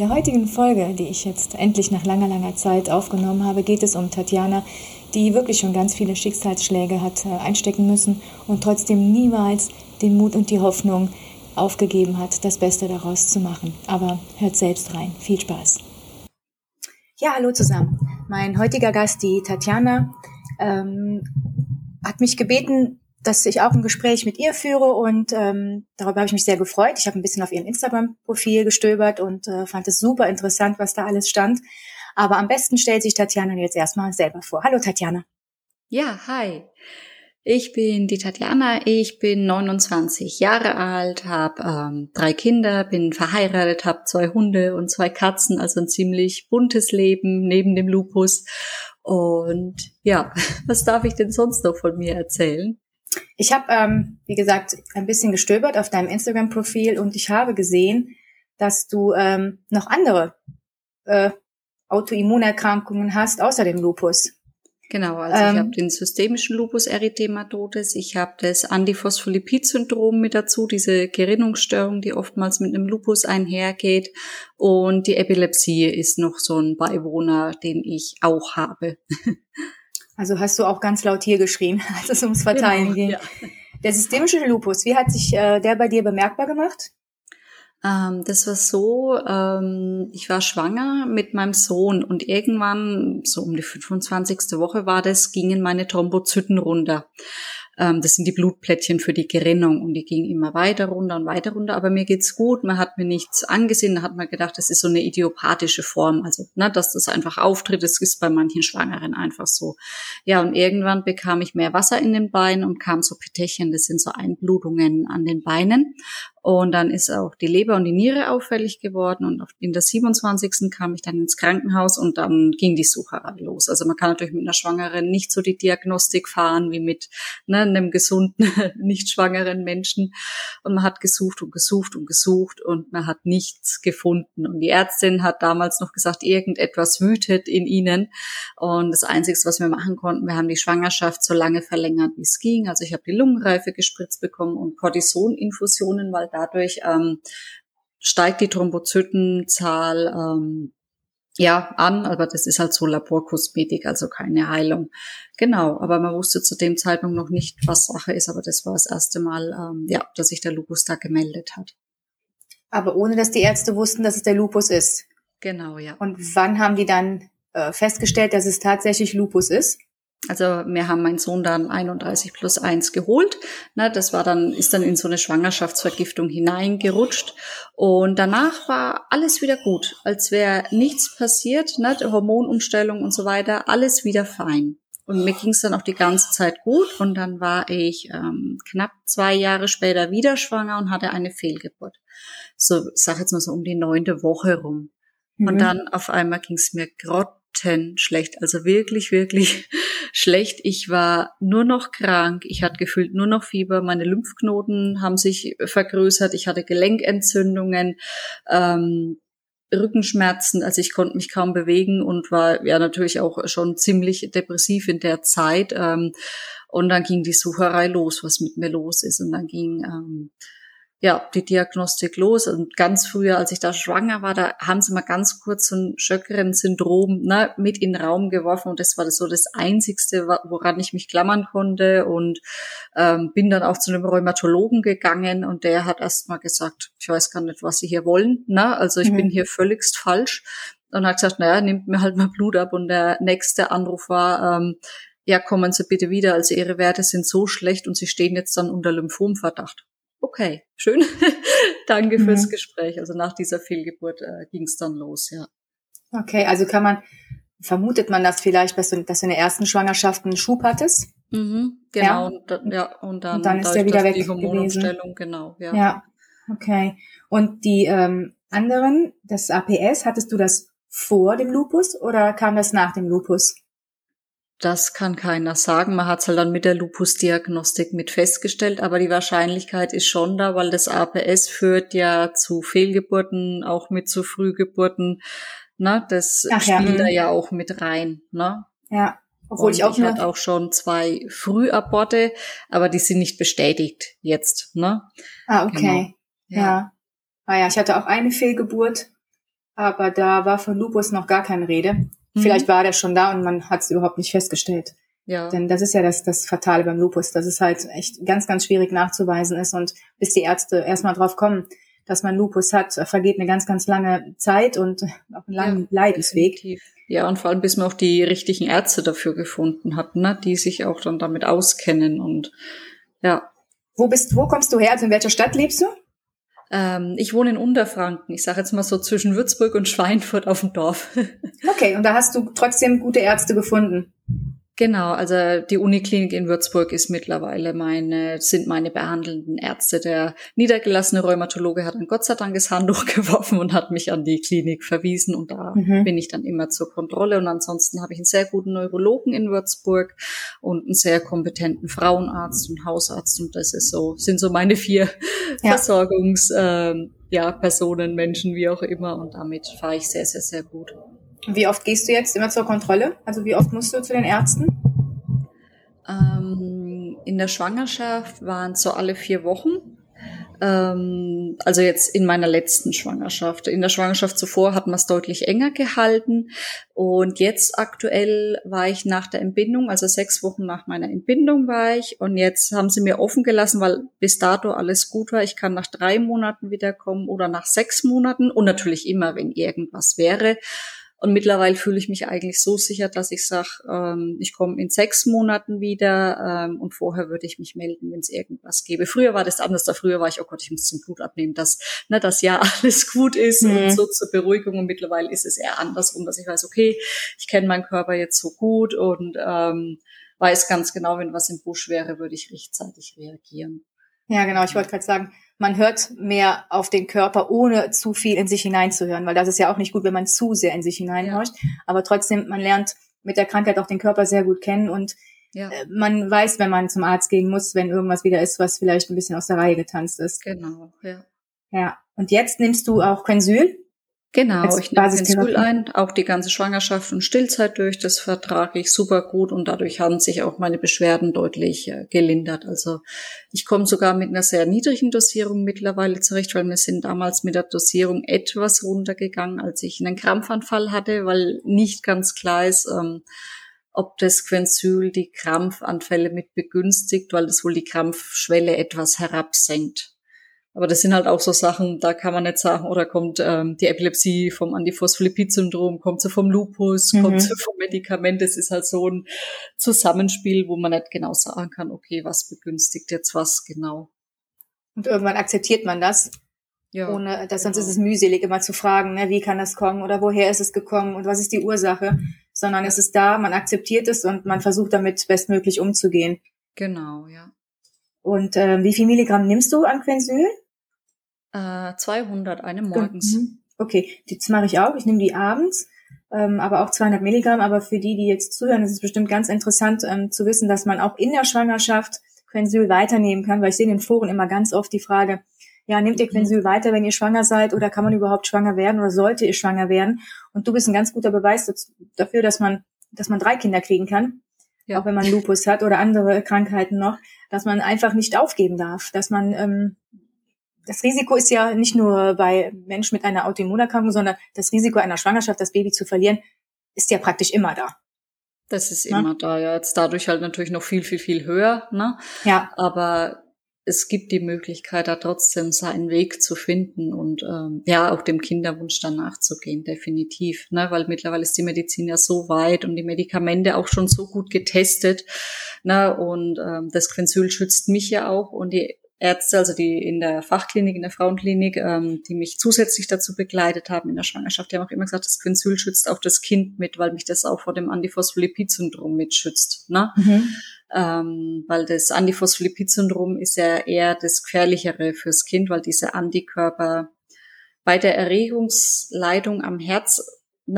In der heutigen Folge, die ich jetzt endlich nach langer, langer Zeit aufgenommen habe, geht es um Tatjana, die wirklich schon ganz viele Schicksalsschläge hat einstecken müssen und trotzdem niemals den Mut und die Hoffnung aufgegeben hat, das Beste daraus zu machen. Aber hört selbst rein. Viel Spaß. Ja, hallo zusammen. Mein heutiger Gast, die Tatjana, hat mich gebeten, dass ich auch ein Gespräch mit ihr führe und darüber habe ich mich sehr gefreut. Ich habe ein bisschen auf ihrem Instagram-Profil gestöbert und fand es super interessant, was da alles stand. Aber am besten stellt sich Tatjana jetzt erstmal selber vor. Hallo Tatjana. Ja, hi. Ich bin die Tatjana, ich bin 29 Jahre alt, habe 3 Kinder, bin verheiratet, habe 2 Hunde und 2 Katzen, also ein ziemlich buntes Leben neben dem Lupus. Und ja, was darf ich denn sonst noch von mir erzählen? Ich habe, wie gesagt, ein bisschen gestöbert auf deinem Instagram-Profil und ich habe gesehen, dass du noch andere Autoimmunerkrankungen hast, außer dem Lupus. Genau, also ich habe den systemischen Lupus erythematodes, ich habe das Antiphospholipid-Syndrom mit dazu, diese Gerinnungsstörung, die oftmals mit einem Lupus einhergeht, und die Epilepsie ist noch so ein Beiwohner, den ich auch habe. Also hast du auch ganz laut hier geschrien, als es ums Verteilen ging. Ja. Der systemische Lupus, wie hat sich der bei dir bemerkbar gemacht? Das war so, ich war schwanger mit meinem Sohn und irgendwann, so um die 25. Woche war das, gingen meine Thrombozyten runter. Das sind die Blutplättchen für die Gerinnung und die gingen immer weiter runter und weiter runter, aber mir geht's gut, man hat mir nichts angesehen, da hat man gedacht, das ist so eine idiopathische Form, also ne, dass das einfach auftritt, das ist bei manchen Schwangeren einfach so. Ja, und irgendwann bekam ich mehr Wasser in den Beinen und kam so Petechen, das sind so Einblutungen an den Beinen. Und dann ist auch die Leber und die Niere auffällig geworden und in der 27. kam ich dann ins Krankenhaus und dann ging die Sucherei los. Also man kann natürlich mit einer Schwangeren nicht so die Diagnostik fahren wie mit einem gesunden, nicht schwangeren Menschen. Und man hat gesucht und gesucht und gesucht und man hat nichts gefunden. Und die Ärztin hat damals noch gesagt, irgendetwas wütet in ihnen. Und das Einzige, was wir machen konnten, wir haben die Schwangerschaft so lange verlängert, wie es ging. Also ich habe die Lungenreife gespritzt bekommen und Cortisoninfusionen, weil dadurch steigt die Thrombozytenzahl an, aber das ist halt so Laborkosmetik, also keine Heilung. Genau, aber man wusste zu dem Zeitpunkt noch nicht, was Sache ist, aber das war das erste Mal, dass sich der Lupus da gemeldet hat. Aber ohne, dass die Ärzte wussten, dass es der Lupus ist? Genau, ja. Und wann haben die dann festgestellt, dass es tatsächlich Lupus ist? Also wir haben meinen Sohn dann 31+1 geholt. Das war dann, ist dann in so eine Schwangerschaftsvergiftung hineingerutscht. Und danach war alles wieder gut, als wäre nichts passiert, Hormonumstellung und so weiter, alles wieder fein. Und mir ging es dann auch die ganze Zeit gut. Und dann war ich knapp 2 Jahre später wieder schwanger und hatte eine Fehlgeburt. So, ich sag jetzt mal so um die 9. Woche rum. Mhm. Und dann auf einmal ging es mir grottenschlecht, also wirklich, wirklich schlecht. Ich war nur noch krank, ich hatte gefühlt nur noch Fieber, meine Lymphknoten haben sich vergrößert, ich hatte Gelenkentzündungen, Rückenschmerzen, also ich konnte mich kaum bewegen und war ja natürlich auch schon ziemlich depressiv in der Zeit. Und dann ging die Sucherei los, was mit mir los ist. Und dann ging die Diagnostik los. Und ganz früher, als ich da schwanger war, da haben sie mal ganz kurz so ein Schöckeren-Syndrom mit in den Raum geworfen. Und das war das so das Einzigste, woran ich mich klammern konnte. Und bin dann auch zu einem Rheumatologen gegangen. Und der hat erst mal gesagt, ich weiß gar nicht, was sie hier wollen. Also ich bin hier völligst falsch. Und hat gesagt, nehmt mir halt mal Blut ab. Und der nächste Anruf war, kommen Sie bitte wieder. Also Ihre Werte sind so schlecht und Sie stehen jetzt dann unter Lymphomverdacht. Okay, schön. Danke fürs Gespräch. Also nach dieser Fehlgeburt ging es dann los, ja. Okay, also vermutet man das vielleicht, dass du in der ersten Schwangerschaft einen Schub hattest? Mhm, genau. Ja. Und dann ist der wieder weg gewesen. Genau, ja. Ja, okay. Und die anderen, das APS, hattest du das vor dem Lupus oder kam das nach dem Lupus? Das kann keiner sagen. Man hat es halt dann mit der Lupus-Diagnostik mit festgestellt, aber die Wahrscheinlichkeit ist schon da, weil das APS führt ja zu Fehlgeburten, auch mit zu Frühgeburten. Das spielt da ja auch mit rein. Ja, obwohl ich auch nicht. Ich hatte auch schon 2 Frühaborte, aber die sind nicht bestätigt jetzt. Ah, okay. Genau. Ja. Ah ja, ich hatte auch eine Fehlgeburt aber da war von Lupus noch gar keine Rede. Mhm. Vielleicht war der schon da und man hat es überhaupt nicht festgestellt. Ja. Denn das ist ja das Fatale beim Lupus, dass es halt echt ganz, ganz schwierig nachzuweisen ist. Und bis die Ärzte erstmal drauf kommen, dass man Lupus hat, vergeht eine ganz, ganz lange Zeit und auch einen langen Leidensweg. Definitiv. Ja, und vor allem, bis man auch die richtigen Ärzte dafür gefunden hat, ne, die sich auch dann damit auskennen und ja. Wo kommst du her? Also in welcher Stadt lebst du? Ich wohne in Unterfranken. Ich sage jetzt mal so zwischen Würzburg und Schweinfurt auf dem Dorf. Okay, und da hast du trotzdem gute Ärzte gefunden? Genau, also die Uniklinik in Würzburg ist mittlerweile sind meine behandelnden Ärzte. Der niedergelassene Rheumatologe hat ein Gott sei Dank das Handtuch geworfen und hat mich an die Klinik verwiesen und da bin ich dann immer zur Kontrolle. Und ansonsten habe ich einen sehr guten Neurologen in Würzburg und einen sehr kompetenten Frauenarzt und Hausarzt. Und das ist sind so meine vier Versorgungspersonen, Menschen, wie auch immer. Und damit fahre ich sehr, sehr, sehr gut. Wie oft gehst du jetzt immer zur Kontrolle? Also wie oft musst du zu den Ärzten? In der Schwangerschaft waren es so alle 4 Wochen. Also jetzt in meiner letzten Schwangerschaft. In der Schwangerschaft zuvor hat man es deutlich enger gehalten. Und jetzt aktuell war ich nach der Entbindung, also 6 Wochen nach meiner Entbindung war ich. Und jetzt haben sie mir offen gelassen, weil bis dato alles gut war. Ich kann nach 3 Monaten wiederkommen oder nach 6 Monaten. Und natürlich immer, wenn irgendwas wäre. Und mittlerweile fühle ich mich eigentlich so sicher, dass ich sage, ich komme in 6 Monaten wieder und vorher würde ich mich melden, wenn es irgendwas gäbe. Früher war das anders, da früher war ich, oh Gott, ich muss zum Blut abnehmen, dass ja alles gut ist und so zur Beruhigung. Und mittlerweile ist es eher andersrum, dass ich weiß, okay, ich kenne meinen Körper jetzt so gut und weiß ganz genau, wenn was im Busch wäre, würde ich rechtzeitig reagieren. Ja, genau, ich wollte gerade sagen, man hört mehr auf den Körper, ohne zu viel in sich hineinzuhören, weil das ist ja auch nicht gut, wenn man zu sehr in sich hineinhorcht. Ja. Aber trotzdem, man lernt mit der Krankheit auch den Körper sehr gut kennen und man weiß, wenn man zum Arzt gehen muss, wenn irgendwas wieder ist, was vielleicht ein bisschen aus der Reihe getanzt ist. Genau, ja. Ja, und jetzt nimmst du auch Quensyl? Genau, ich nehme Quensyl ein, auch die ganze Schwangerschaft und Stillzeit durch, das vertrage ich super gut und dadurch haben sich auch meine Beschwerden deutlich gelindert. Also ich komme sogar mit einer sehr niedrigen Dosierung mittlerweile zurecht, weil wir sind damals mit der Dosierung etwas runtergegangen, als ich einen Krampfanfall hatte, weil nicht ganz klar ist, ob das Quensyl die Krampfanfälle mit begünstigt, weil das wohl die Krampfschwelle etwas herabsenkt. Aber das sind halt auch so Sachen, da kann man nicht sagen, oder kommt die Epilepsie vom Antiphospholipid-Syndrom, kommt sie vom Lupus, kommt sie vom Medikament. Das ist halt so ein Zusammenspiel, wo man nicht genau sagen kann, okay, was begünstigt jetzt was genau. Und irgendwann akzeptiert man das, ohne dass sonst ist es mühselig, immer zu fragen, ne, wie kann das kommen oder woher ist es gekommen und was ist die Ursache, sondern es ist da, man akzeptiert es und man versucht damit bestmöglich umzugehen. Genau, ja. Und wie viel Milligramm nimmst du an Quensyl? 200, eine morgens. Okay, das mache ich auch. Ich nehme die abends, aber auch 200 Milligramm. Aber für die jetzt zuhören, ist es bestimmt ganz interessant zu wissen, dass man auch in der Schwangerschaft Quensyl weiternehmen kann. Weil ich sehe in den Foren immer ganz oft die Frage, ja, nehmt ihr Quensyl weiter, wenn ihr schwanger seid? Oder kann man überhaupt schwanger werden? Oder sollte ihr schwanger werden? Und du bist ein ganz guter Beweis dafür, dass man 3 Kinder kriegen kann. Ja. Auch wenn man Lupus hat oder andere Krankheiten noch, dass man einfach nicht aufgeben darf, dass man, das Risiko ist ja nicht nur bei Menschen mit einer Autoimmunerkrankung, sondern das Risiko einer Schwangerschaft, das Baby zu verlieren, ist ja praktisch immer da. Das ist immer da, ja. Jetzt dadurch halt natürlich noch viel, viel, viel höher, ne? Ja. Aber es gibt die Möglichkeit, da trotzdem seinen Weg zu finden und auch dem Kinderwunsch danach zu gehen, definitiv. Ne? Weil mittlerweile ist die Medizin ja so weit und die Medikamente auch schon so gut getestet. Ne? Und das Quensyl schützt mich ja auch und die Ärzte, also die in der Fachklinik, in der Frauenklinik, die mich zusätzlich dazu begleitet haben in der Schwangerschaft, die haben auch immer gesagt, das Quensyl schützt auch das Kind mit, weil mich das auch vor dem Antiphospholipid-Syndrom mitschützt. Ne? Mhm. Weil das Antiphospholipid-Syndrom ist ja eher das Gefährlichere fürs Kind, weil diese Antikörper bei der Erregungsleitung am Herz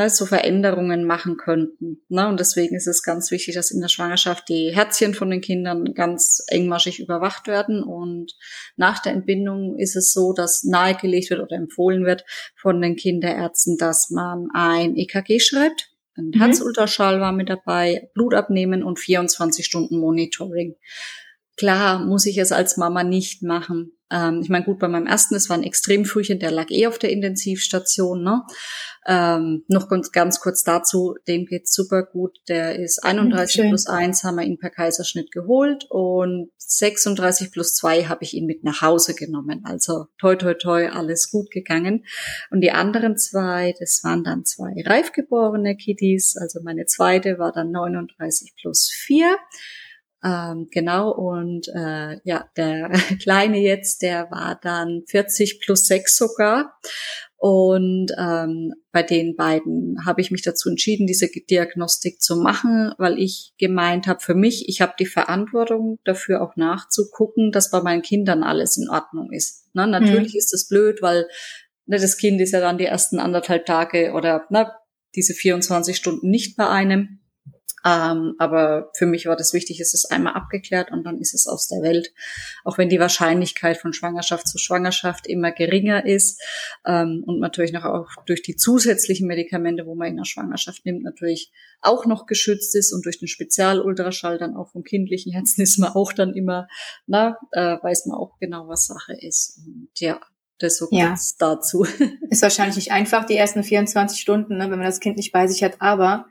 so Veränderungen machen könnten. Ne? Und deswegen ist es ganz wichtig, dass in der Schwangerschaft die Herzchen von den Kindern ganz engmaschig überwacht werden. Und nach der Entbindung ist es so, dass nahegelegt wird oder empfohlen wird von den Kinderärzten, dass man ein EKG schreibt. Ein Herzultraschall war mit dabei, Blut abnehmen und 24 Stunden Monitoring. Klar muss ich es als Mama nicht machen, Ich meine, gut, bei meinem ersten, es war ein Extremfrühchen, der lag auf der Intensivstation, ne? Noch ganz kurz dazu, dem geht's super gut. Der ist 31 plus 1, haben wir ihn per Kaiserschnitt geholt und 36 plus 2 habe ich ihn mit nach Hause genommen. Also toi, toi, toi, alles gut gegangen. Und die anderen zwei, das waren dann zwei reifgeborene Kitties. Also meine zweite war dann 39 plus 4. Genau, und ja, der Kleine jetzt, der war dann 40 plus 6 sogar. Und bei den beiden habe ich mich dazu entschieden, diese Diagnostik zu machen, weil ich gemeint habe, für mich, ich habe die Verantwortung dafür auch nachzugucken, dass bei meinen Kindern alles in Ordnung ist. Na, natürlich ist das blöd, weil ne, das Kind ist ja dann die ersten 1,5 Tage oder na, diese 24 Stunden nicht bei einem. Aber für mich war das wichtig, es ist einmal abgeklärt und dann ist es aus der Welt. Auch wenn die Wahrscheinlichkeit von Schwangerschaft zu Schwangerschaft immer geringer ist, und natürlich noch auch durch die zusätzlichen Medikamente, wo man in der Schwangerschaft nimmt, natürlich auch noch geschützt ist, und durch den Spezialultraschall dann auch vom kindlichen Herzen ist man auch dann immer, weiß man auch genau, was Sache ist. Und ja. Das so kurz dazu. Ist wahrscheinlich nicht einfach, die ersten 24 Stunden, ne, wenn man das Kind nicht bei sich hat, aber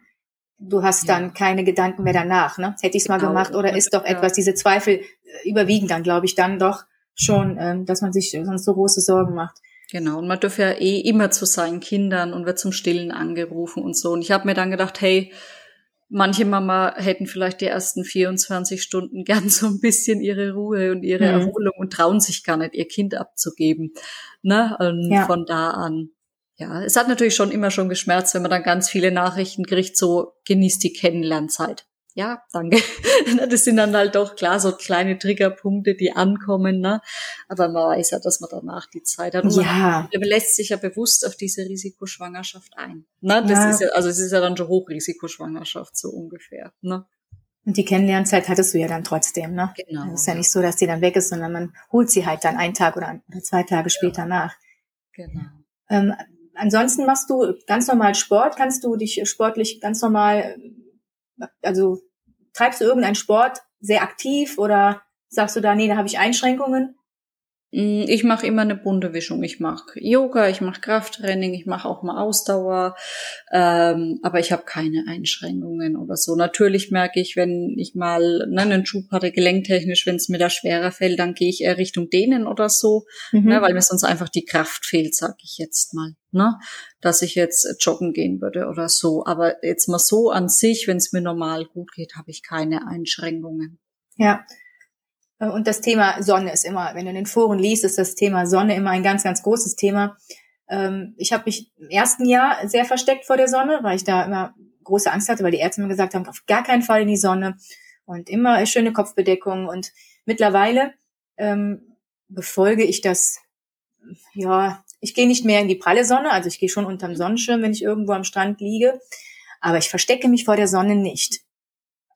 du hast dann keine Gedanken mehr danach, ne? Hätte ich es mal gemacht oder ist doch etwas, diese Zweifel überwiegen dann, glaube ich, dann doch schon, dass man sich sonst so große Sorgen macht. Genau, und man darf ja immer zu seinen Kindern und wird zum Stillen angerufen und so. Und ich habe mir dann gedacht, hey, manche Mama hätten vielleicht die ersten 24 Stunden gern so ein bisschen ihre Ruhe und ihre Erholung und trauen sich gar nicht, ihr Kind abzugeben, ne? Von da an. Ja, es hat natürlich immer schon geschmerzt, wenn man dann ganz viele Nachrichten kriegt, so genießt die Kennenlernzeit. Ja, danke. Das sind dann halt doch klar so kleine Triggerpunkte, die ankommen, ne? Aber man weiß ja, dass man danach die Zeit hat. Und man lässt sich ja bewusst auf diese Risikoschwangerschaft ein. Ne? Das ist ja, also es ist ja dann schon Hochrisikoschwangerschaft, so ungefähr, ne? Und die Kennenlernzeit hattest du ja dann trotzdem, ne? Genau. Es ist ja nicht so, dass die dann weg ist, sondern man holt sie halt dann einen Tag oder 2 Tage später nach. Genau. Ansonsten machst du ganz normal Sport, kannst du dich sportlich ganz normal, also treibst du irgendeinen Sport sehr aktiv oder sagst du da, nee, da habe ich Einschränkungen? Ich mache immer eine bunte Wischung. Ich mache Yoga, ich mache Krafttraining, ich mache auch mal Ausdauer, aber ich habe keine Einschränkungen oder so. Natürlich merke ich, wenn ich mal einen Schub hatte, gelenktechnisch, wenn es mir da schwerer fällt, dann gehe ich eher Richtung Dehnen oder so, ne, weil mir sonst einfach die Kraft fehlt, sage ich jetzt mal, ne, dass ich jetzt joggen gehen würde oder so. Aber jetzt mal so an sich, wenn es mir normal gut geht, habe ich keine Einschränkungen. Ja. Und das Thema Sonne ist immer, wenn du in den Foren liest, ist das Thema Sonne immer ein ganz, ganz großes Thema. Ich habe mich im ersten Jahr sehr versteckt vor der Sonne, weil ich da immer große Angst hatte, weil die Ärzte mir gesagt haben, auf gar keinen Fall in die Sonne und immer schöne Kopfbedeckung. Und mittlerweile befolge ich das, ja, ich gehe nicht mehr in die pralle Sonne, also ich gehe schon unterm Sonnenschirm, wenn ich irgendwo am Strand liege, aber ich verstecke mich vor der Sonne nicht.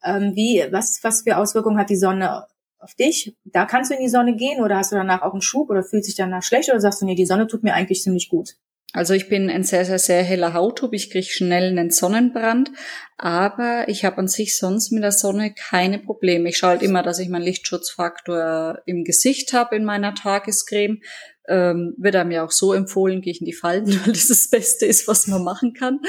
Was für Auswirkungen hat die Sonne auf dich? Da kannst du in die Sonne gehen oder hast du danach auch einen Schub oder fühlst dich danach schlecht oder sagst du, nee, die Sonne tut mir eigentlich ziemlich gut? Also ich bin ein sehr, sehr, sehr heller Hauttyp. Ich kriege schnell einen Sonnenbrand, aber ich habe an sich sonst mit der Sonne keine Probleme. Ich schaue halt immer, dass ich meinen Lichtschutzfaktor im Gesicht habe in meiner Tagescreme. Wird einem ja auch so empfohlen, gehe ich in die Falten, weil das das Beste ist, was man machen kann.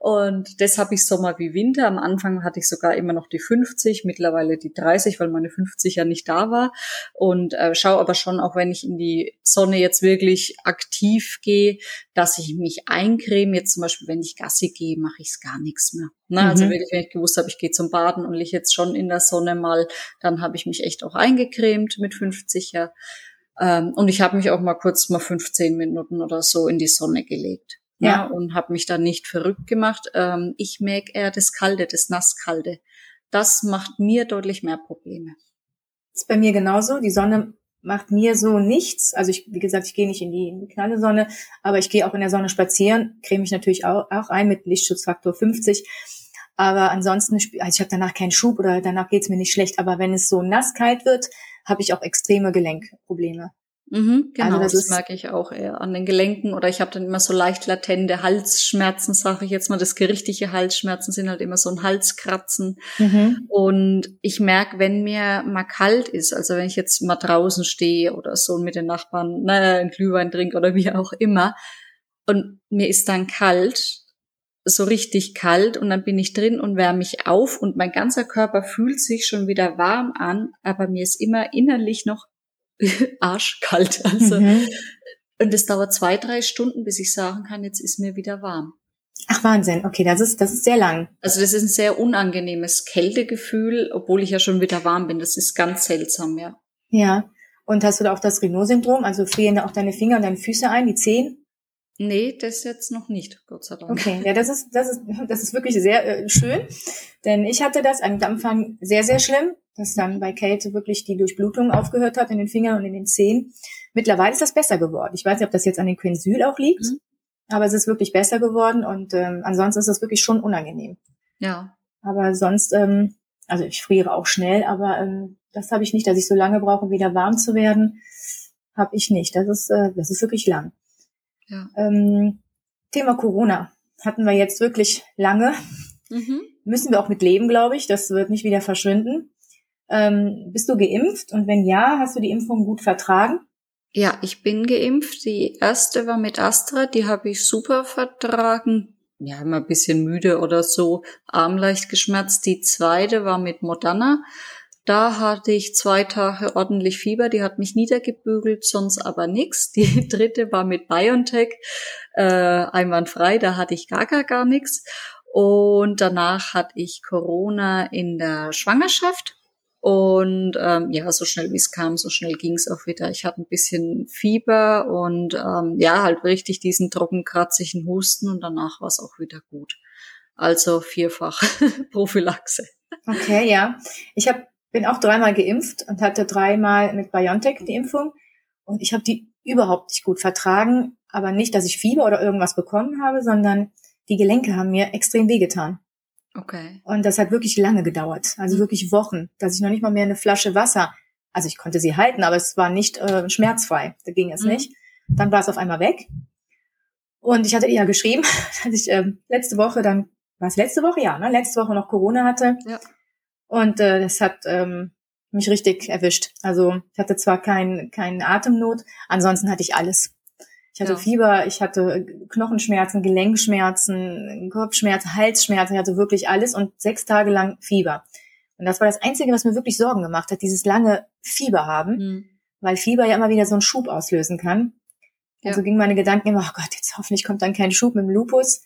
Und das habe ich Sommer wie Winter. Am Anfang hatte ich sogar immer noch die 50, mittlerweile die 30, weil meine 50 ja nicht da war. Und schaue aber schon, auch wenn ich in die Sonne jetzt wirklich aktiv gehe, dass ich mich eincreme. Jetzt zum Beispiel, wenn ich Gassi gehe, mache ich es gar nichts mehr. Ne? Also wirklich, wenn ich gewusst habe, ich gehe zum Baden und liege jetzt schon in der Sonne mal, dann habe ich mich echt auch eingecremt mit 50, ja. Und ich habe mich auch mal kurz 15 Minuten oder so in die Sonne gelegt. Ja. Und habe mich da nicht verrückt gemacht. Ich merke eher das Kalte, das Nasskalte. Das macht mir deutlich mehr Probleme. Das ist bei mir genauso. Die Sonne macht mir so nichts. Also ich, wie gesagt, ich gehe nicht in die knalle Sonne, aber ich gehe auch in der Sonne spazieren, creme mich natürlich auch ein mit Lichtschutzfaktor 50. Aber ansonsten, also ich habe danach keinen Schub oder danach geht's mir nicht schlecht. Aber wenn es so nasskalt wird, habe ich auch extreme Gelenkprobleme. Mhm, genau, also das merke ich auch eher an den Gelenken, oder ich habe dann immer so leicht latente Halsschmerzen, sage ich jetzt mal. Das gerichtliche Halsschmerzen sind halt immer so ein Halskratzen. Mhm. Und ich merke, wenn mir mal kalt ist, also wenn ich jetzt mal draußen stehe oder so und mit den Nachbarn einen Glühwein trinke oder wie auch immer, und mir ist dann kalt, so richtig kalt, und dann bin ich drin und wärme mich auf und mein ganzer Körper fühlt sich schon wieder warm an, aber mir ist immer innerlich noch arschkalt. Also. Mhm. Und es dauert 2-3 Stunden, bis ich sagen kann, jetzt ist mir wieder warm. Ach, Wahnsinn. Okay, das ist sehr lang. Also das ist ein sehr unangenehmes Kältegefühl, obwohl ich ja schon wieder warm bin. Das ist ganz seltsam, ja. Ja. Und hast du da auch das Raynaud-Syndrom? Also frieren da auch deine Finger und deine Füße ein, die Zehen? Nee, das jetzt noch nicht, Gott sei Dank. Okay, ja, das ist wirklich sehr schön, denn ich hatte das am Anfang sehr, sehr schlimm, dass dann bei Kälte wirklich die Durchblutung aufgehört hat in den Fingern und in den Zehen. Mittlerweile ist das besser geworden. Ich weiß nicht, ob das jetzt an den Quensyl auch liegt, aber es ist wirklich besser geworden, und ansonsten ist das wirklich schon unangenehm. Ja. Aber sonst, also ich friere auch schnell, aber das habe ich nicht, dass ich so lange brauche, um wieder warm zu werden, habe ich nicht. Das ist wirklich lang. Ja. Thema Corona hatten wir jetzt wirklich lange. Mhm. Müssen wir auch mit leben, glaube ich. Das wird nicht wieder verschwinden. Bist du geimpft? Und wenn ja, hast du die Impfung gut vertragen? Ja, ich bin geimpft. Die erste war mit Astra. Die habe ich super vertragen. Ja, immer ein bisschen müde oder so. Arm leicht geschmerzt. Die zweite war mit Moderna. Da hatte ich 2 Tage ordentlich Fieber, die hat mich niedergebügelt, sonst aber nix. Die dritte war mit Biontech, einwandfrei, da hatte ich gar nix. Und danach hatte ich Corona in der Schwangerschaft. Und ja, so schnell wie es kam, so schnell ging es auch wieder. Ich hatte ein bisschen Fieber und ja, halt richtig diesen trockenkratzigen Husten, und danach war es auch wieder gut. Also 4-fach Prophylaxe. Okay, ja. Ich bin auch 3-mal geimpft und hatte 3-mal mit Biontech die Impfung. Und ich habe die überhaupt nicht gut vertragen. Aber nicht, dass ich Fieber oder irgendwas bekommen habe, sondern die Gelenke haben mir extrem wehgetan. Okay. Und das hat wirklich lange gedauert. Also wirklich Wochen, dass ich noch nicht mal mehr eine Flasche Wasser, also ich konnte sie halten, aber es war nicht schmerzfrei. Da ging es nicht. Dann war es auf einmal weg. Und ich hatte ja geschrieben, dass ich letzte Woche noch Corona hatte. Ja. Und das hat mich richtig erwischt. Also ich hatte zwar keinen Atemnot, ansonsten hatte ich alles. Ich hatte Fieber, ich hatte Knochenschmerzen, Gelenkschmerzen, Kopfschmerzen, Halsschmerzen, ich hatte wirklich alles und 6 Tage lang Fieber. Und das war das Einzige, was mir wirklich Sorgen gemacht hat, dieses lange Fieber haben, weil Fieber ja immer wieder so einen Schub auslösen kann. Ja. Also gingen meine Gedanken immer, oh Gott, jetzt hoffentlich kommt dann kein Schub mit dem Lupus.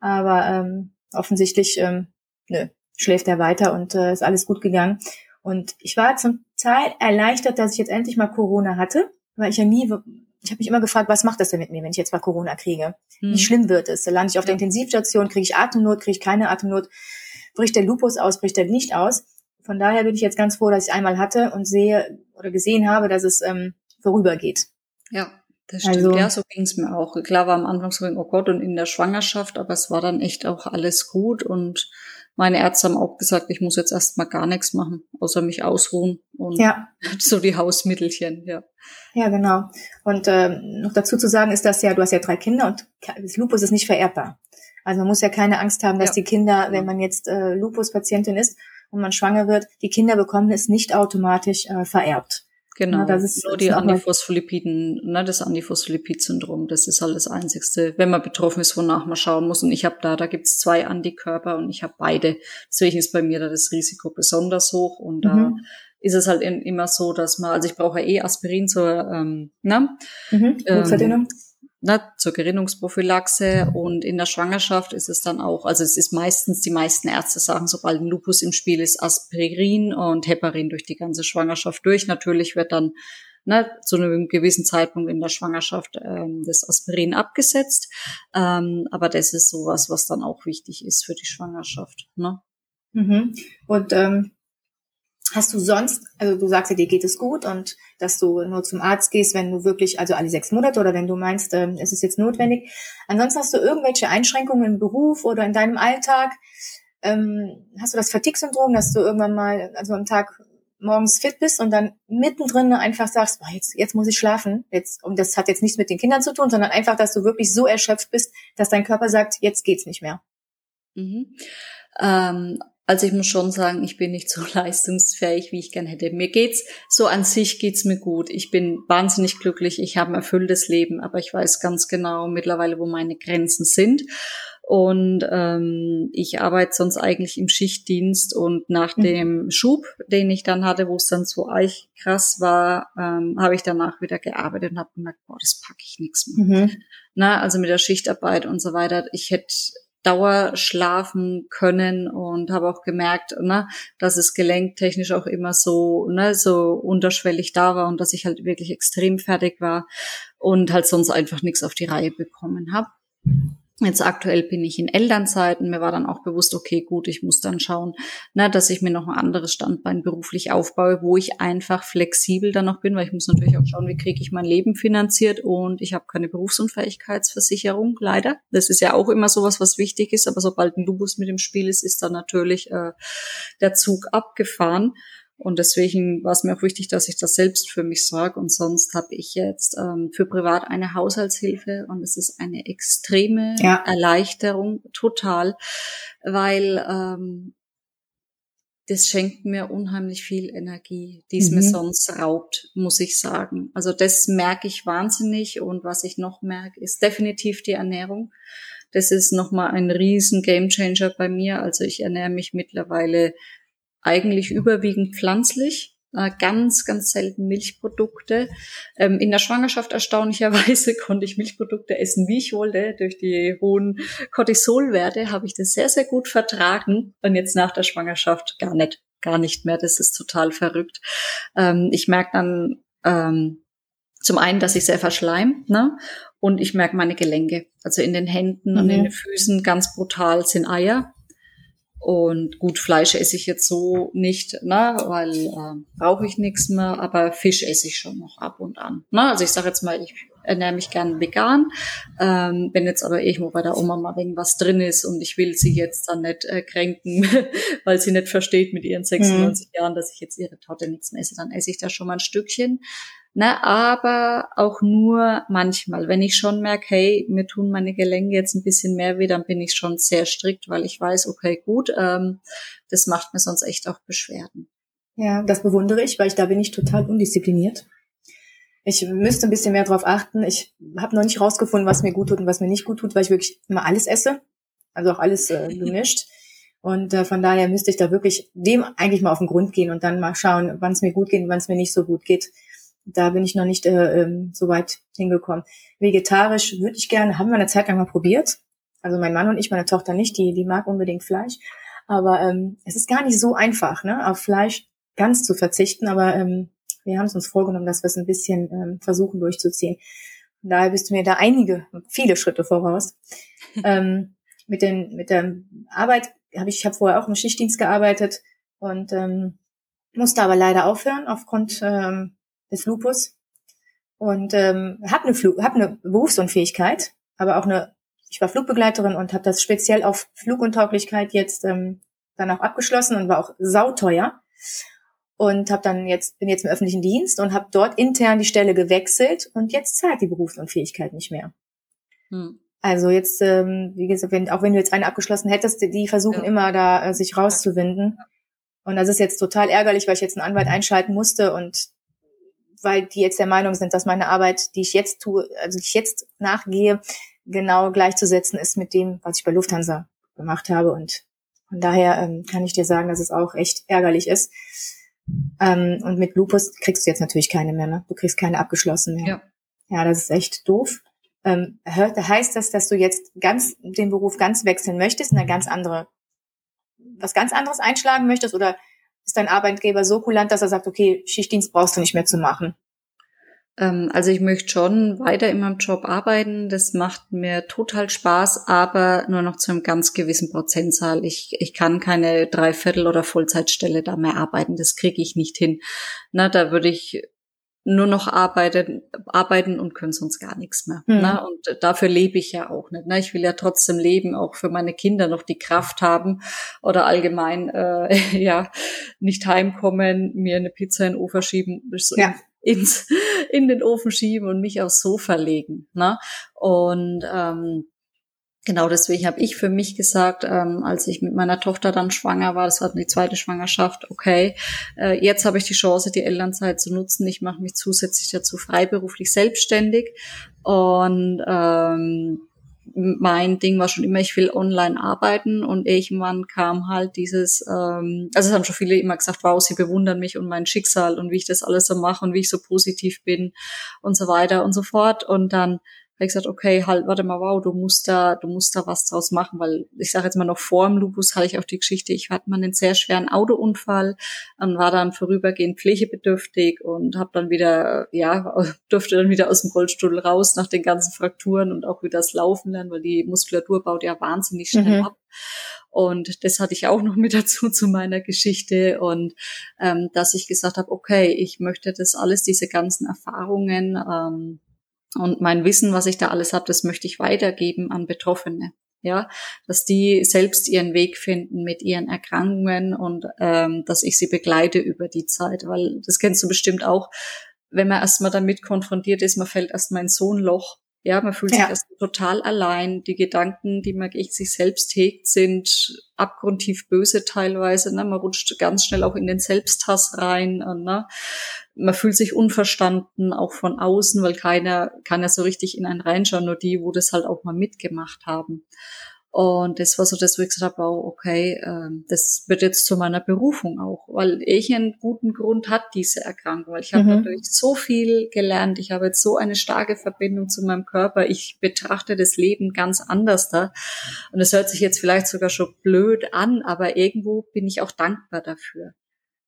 Aber offensichtlich, nö. Schläft er weiter und ist alles gut gegangen. Und ich war zum Teil erleichtert, dass ich jetzt endlich mal Corona hatte, weil ich habe mich immer gefragt, was macht das denn mit mir, wenn ich jetzt mal Corona kriege? Wie schlimm wird es? Da lande ich auf der Intensivstation, kriege ich Atemnot, kriege ich keine Atemnot? Bricht der Lupus aus, bricht der nicht aus? Von daher bin ich jetzt ganz froh, dass ich einmal hatte und gesehen habe, dass es vorübergeht. Ja, das stimmt. Also, ja, so ging es mir auch. Klar war am Anfang so, oh Gott, und in der Schwangerschaft, aber es war dann echt auch alles gut, und meine Ärzte haben auch gesagt, ich muss jetzt erstmal gar nichts machen, außer mich ausruhen und so die Hausmittelchen, ja. Ja, genau. Und noch dazu zu sagen ist, dass du hast ja 3 Kinder und das Lupus ist nicht vererbbar. Also man muss ja keine Angst haben, dass die Kinder, wenn man jetzt Lupus-Patientin ist und man schwanger wird, die Kinder bekommen es nicht automatisch vererbt. Genau, ja, das ist nur die Antiphospholipiden, das Antiphospholipid-Syndrom, das ist halt das Einzigste, wenn man betroffen ist, wonach man schauen muss. Und ich habe da gibt's 2 Antikörper und ich habe beide. Deswegen ist bei mir da das Risiko besonders hoch, und da ist es halt immer so, dass man, also ich brauche ja Aspirin zur Blutverdünnung. Zur Gerinnungsprophylaxe, und in der Schwangerschaft ist es dann auch, also es ist meistens, die meisten Ärzte sagen, sobald ein Lupus im Spiel ist, Aspirin und Heparin durch die ganze Schwangerschaft durch. Natürlich wird dann zu einem gewissen Zeitpunkt in der Schwangerschaft das Aspirin abgesetzt, aber das ist sowas, was dann auch wichtig ist für die Schwangerschaft. Ne? Mhm. Und hast du sonst, also du sagst ja, dir geht es gut und dass du nur zum Arzt gehst, wenn du wirklich, also alle 6 Monate oder wenn du meinst, es ist jetzt notwendig. Ansonsten hast du irgendwelche Einschränkungen im Beruf oder in deinem Alltag? Hast du das Fatigue-Syndrom, dass du irgendwann mal, also am Tag morgens fit bist und dann mittendrin einfach sagst, boah, jetzt muss ich schlafen. Jetzt, und das hat jetzt nichts mit den Kindern zu tun, sondern einfach, dass du wirklich so erschöpft bist, dass dein Körper sagt, jetzt geht's nicht mehr. Mhm. Also ich muss schon sagen, ich bin nicht so leistungsfähig, wie ich gern hätte. Mir geht's so an sich geht's mir gut. Ich bin wahnsinnig glücklich. Ich habe ein erfülltes Leben, aber ich weiß ganz genau mittlerweile, wo meine Grenzen sind. Und ich arbeite sonst eigentlich im Schichtdienst und nach dem Schub, den ich dann hatte, wo es dann so echt krass war, habe ich danach wieder gearbeitet und habe gemerkt, boah, das packe ich nichts mehr. Mhm. Na, also mit der Schichtarbeit und so weiter. Ich hätte Dauer schlafen können und habe auch gemerkt, ne, dass es gelenktechnisch auch immer so, ne, so unterschwellig da war und dass ich halt wirklich extrem fertig war und halt sonst einfach nichts auf die Reihe bekommen habe. Jetzt aktuell bin ich in Elternzeit und mir war dann auch bewusst, okay, gut, ich muss dann schauen, ne, dass ich mir noch ein anderes Standbein beruflich aufbaue, wo ich einfach flexibel dann noch bin, weil ich muss natürlich auch schauen, wie kriege ich mein Leben finanziert und ich habe keine Berufsunfähigkeitsversicherung, leider. Das ist ja auch immer sowas, was wichtig ist, aber sobald ein Lupus mit im Spiel ist, ist dann natürlich der Zug abgefahren. Und deswegen war es mir auch wichtig, dass ich das selbst für mich sorge. Und sonst habe ich jetzt für privat eine Haushaltshilfe. Und es ist eine extreme Erleichterung, total, weil das schenkt mir unheimlich viel Energie, die es mir sonst raubt, muss ich sagen. Also das merke ich wahnsinnig. Und was ich noch merke, ist definitiv die Ernährung. Das ist nochmal ein riesen Gamechanger bei mir. Also ich ernähre mich mittlerweile eigentlich überwiegend pflanzlich, ganz, ganz selten Milchprodukte. In der Schwangerschaft erstaunlicherweise konnte ich Milchprodukte essen, wie ich wollte. Durch die hohen Cortisolwerte habe ich das sehr, sehr gut vertragen. Und jetzt nach der Schwangerschaft gar nicht mehr. Das ist total verrückt. Ich merke dann zum einen, dass ich sehr verschleim, ne? Und ich merke meine Gelenke. Also in den Händen und in den Füßen ganz brutal sind Eier. Und gut, Fleisch esse ich jetzt so nicht, ne, weil brauche ich nichts mehr, aber Fisch esse ich schon noch ab und an. Ne? Also ich sage jetzt mal, ich ernähre mich gerne vegan, wenn jetzt aber irgendwo bei der Oma mal irgendwas drin ist und ich will sie jetzt dann nicht kränken, weil sie nicht versteht mit ihren 96 Jahren, dass ich jetzt ihre Torte nichts mehr esse, dann esse ich da schon mal ein Stückchen. Ne, aber auch nur manchmal. Wenn ich schon merke, hey, mir tun meine Gelenke jetzt ein bisschen mehr weh, dann bin ich schon sehr strikt, weil ich weiß, okay, gut, das macht mir sonst echt auch Beschwerden. Ja, das bewundere ich, weil da bin ich total undiszipliniert. Ich müsste ein bisschen mehr drauf achten. Ich habe noch nicht rausgefunden, was mir gut tut und was mir nicht gut tut, weil ich wirklich immer alles esse, also auch alles gemischt. Und von daher müsste ich da wirklich dem eigentlich mal auf den Grund gehen und dann mal schauen, wann es mir gut geht und wann es mir nicht so gut geht. Da bin ich noch nicht so weit hingekommen. Vegetarisch würde ich gerne, haben wir eine Zeit lang mal probiert. Also mein Mann und ich, meine Tochter nicht, die mag unbedingt Fleisch. Aber es ist gar nicht so einfach, ne, auf Fleisch ganz zu verzichten. Aber wir haben es uns vorgenommen, dass wir es ein bisschen versuchen durchzuziehen. Von daher bist du mir da viele Schritte voraus. Mit der Arbeit, ich habe vorher auch im Schichtdienst gearbeitet und musste aber leider aufhören aufgrund des Lupus und habe eine Berufsunfähigkeit, aber auch ich war Flugbegleiterin und habe das speziell auf Fluguntauglichkeit jetzt dann auch abgeschlossen und war auch sauteuer und bin jetzt im öffentlichen Dienst und habe dort intern die Stelle gewechselt und jetzt zahlt die Berufsunfähigkeit nicht mehr. Also jetzt, wie gesagt, wenn du jetzt eine abgeschlossen hättest, die versuchen immer da sich rauszuwinden und das ist jetzt total ärgerlich, weil ich jetzt einen Anwalt einschalten musste und weil die jetzt der Meinung sind, dass meine Arbeit, die ich jetzt tue, also die ich jetzt nachgehe, genau gleichzusetzen ist mit dem, was ich bei Lufthansa gemacht habe. Und von daher kann ich dir sagen, dass es auch echt ärgerlich ist. Und mit Lupus kriegst du jetzt natürlich keine mehr, ne? Du kriegst keine abgeschlossen mehr. Ja, das ist echt doof. Heißt das, dass du jetzt den Beruf ganz wechseln möchtest und was ganz anderes einschlagen möchtest oder ist dein Arbeitgeber so kulant, dass er sagt, okay, Schichtdienst brauchst du nicht mehr zu machen? Also ich möchte schon weiter in meinem Job arbeiten. Das macht mir total Spaß, aber nur noch zu einem ganz gewissen Prozentzahl. Ich kann keine Dreiviertel- oder Vollzeitstelle da mehr arbeiten. Das kriege ich nicht hin. Na, da würde ich nur noch arbeiten und können sonst gar nichts mehr. Mhm. Ne? Und dafür lebe ich ja auch nicht. Ne? Ich will ja trotzdem leben, auch für meine Kinder noch die Kraft haben oder allgemein nicht heimkommen, mir eine Pizza in den Ofen schieben, in den Ofen schieben und mich aufs Sofa legen. Ne? Und genau deswegen habe ich für mich gesagt, als ich mit meiner Tochter dann schwanger war, das war die zweite Schwangerschaft, okay, jetzt habe ich die Chance, die Elternzeit zu nutzen. Ich mache mich zusätzlich dazu freiberuflich selbstständig. Und mein Ding war schon immer, ich will online arbeiten, und irgendwann kam halt dieses, also es haben schon viele immer gesagt, wow, sie bewundern mich und mein Schicksal und wie ich das alles so mache und wie ich so positiv bin und so weiter und so fort. Und dann habe ich gesagt, okay, halt, warte mal, wow, du musst da was draus machen, weil ich sage jetzt mal, noch vor dem Lupus hatte ich auch die Geschichte, ich hatte mal einen sehr schweren Autounfall und war dann vorübergehend pflegebedürftig und habe dann wieder, durfte dann wieder aus dem Rollstuhl raus nach den ganzen Frakturen und auch wieder das Laufen lernen, weil die Muskulatur baut ja wahnsinnig schnell ab. Und das hatte ich auch noch mit dazu zu meiner Geschichte, und dass ich gesagt habe, okay, ich möchte das alles, diese ganzen Erfahrungen, und mein Wissen, was ich da alles habe, das möchte ich weitergeben an Betroffene, ja, dass die selbst ihren Weg finden mit ihren Erkrankungen, und dass ich sie begleite über die Zeit, weil das kennst du bestimmt auch, wenn man erstmal damit konfrontiert ist, man fällt erstmal in so ein Loch, ja, man fühlt sich erst total allein, die Gedanken, die man gegen sich selbst hegt, sind abgrundtief böse teilweise, ne? Man rutscht ganz schnell auch in den Selbsthass rein, ne? Man fühlt sich unverstanden, auch von außen, weil keiner kann ja so richtig in einen reinschauen, nur die, wo das halt auch mal mitgemacht haben. Und das war so das, wo ich gesagt habe, wow, okay, das wird jetzt zu meiner Berufung auch, weil ich einen guten Grund hat, diese Erkrankung, weil ich habe natürlich so viel gelernt, ich habe jetzt so eine starke Verbindung zu meinem Körper, ich betrachte das Leben ganz anders da, und das hört sich jetzt vielleicht sogar schon blöd an, aber irgendwo bin ich auch dankbar dafür.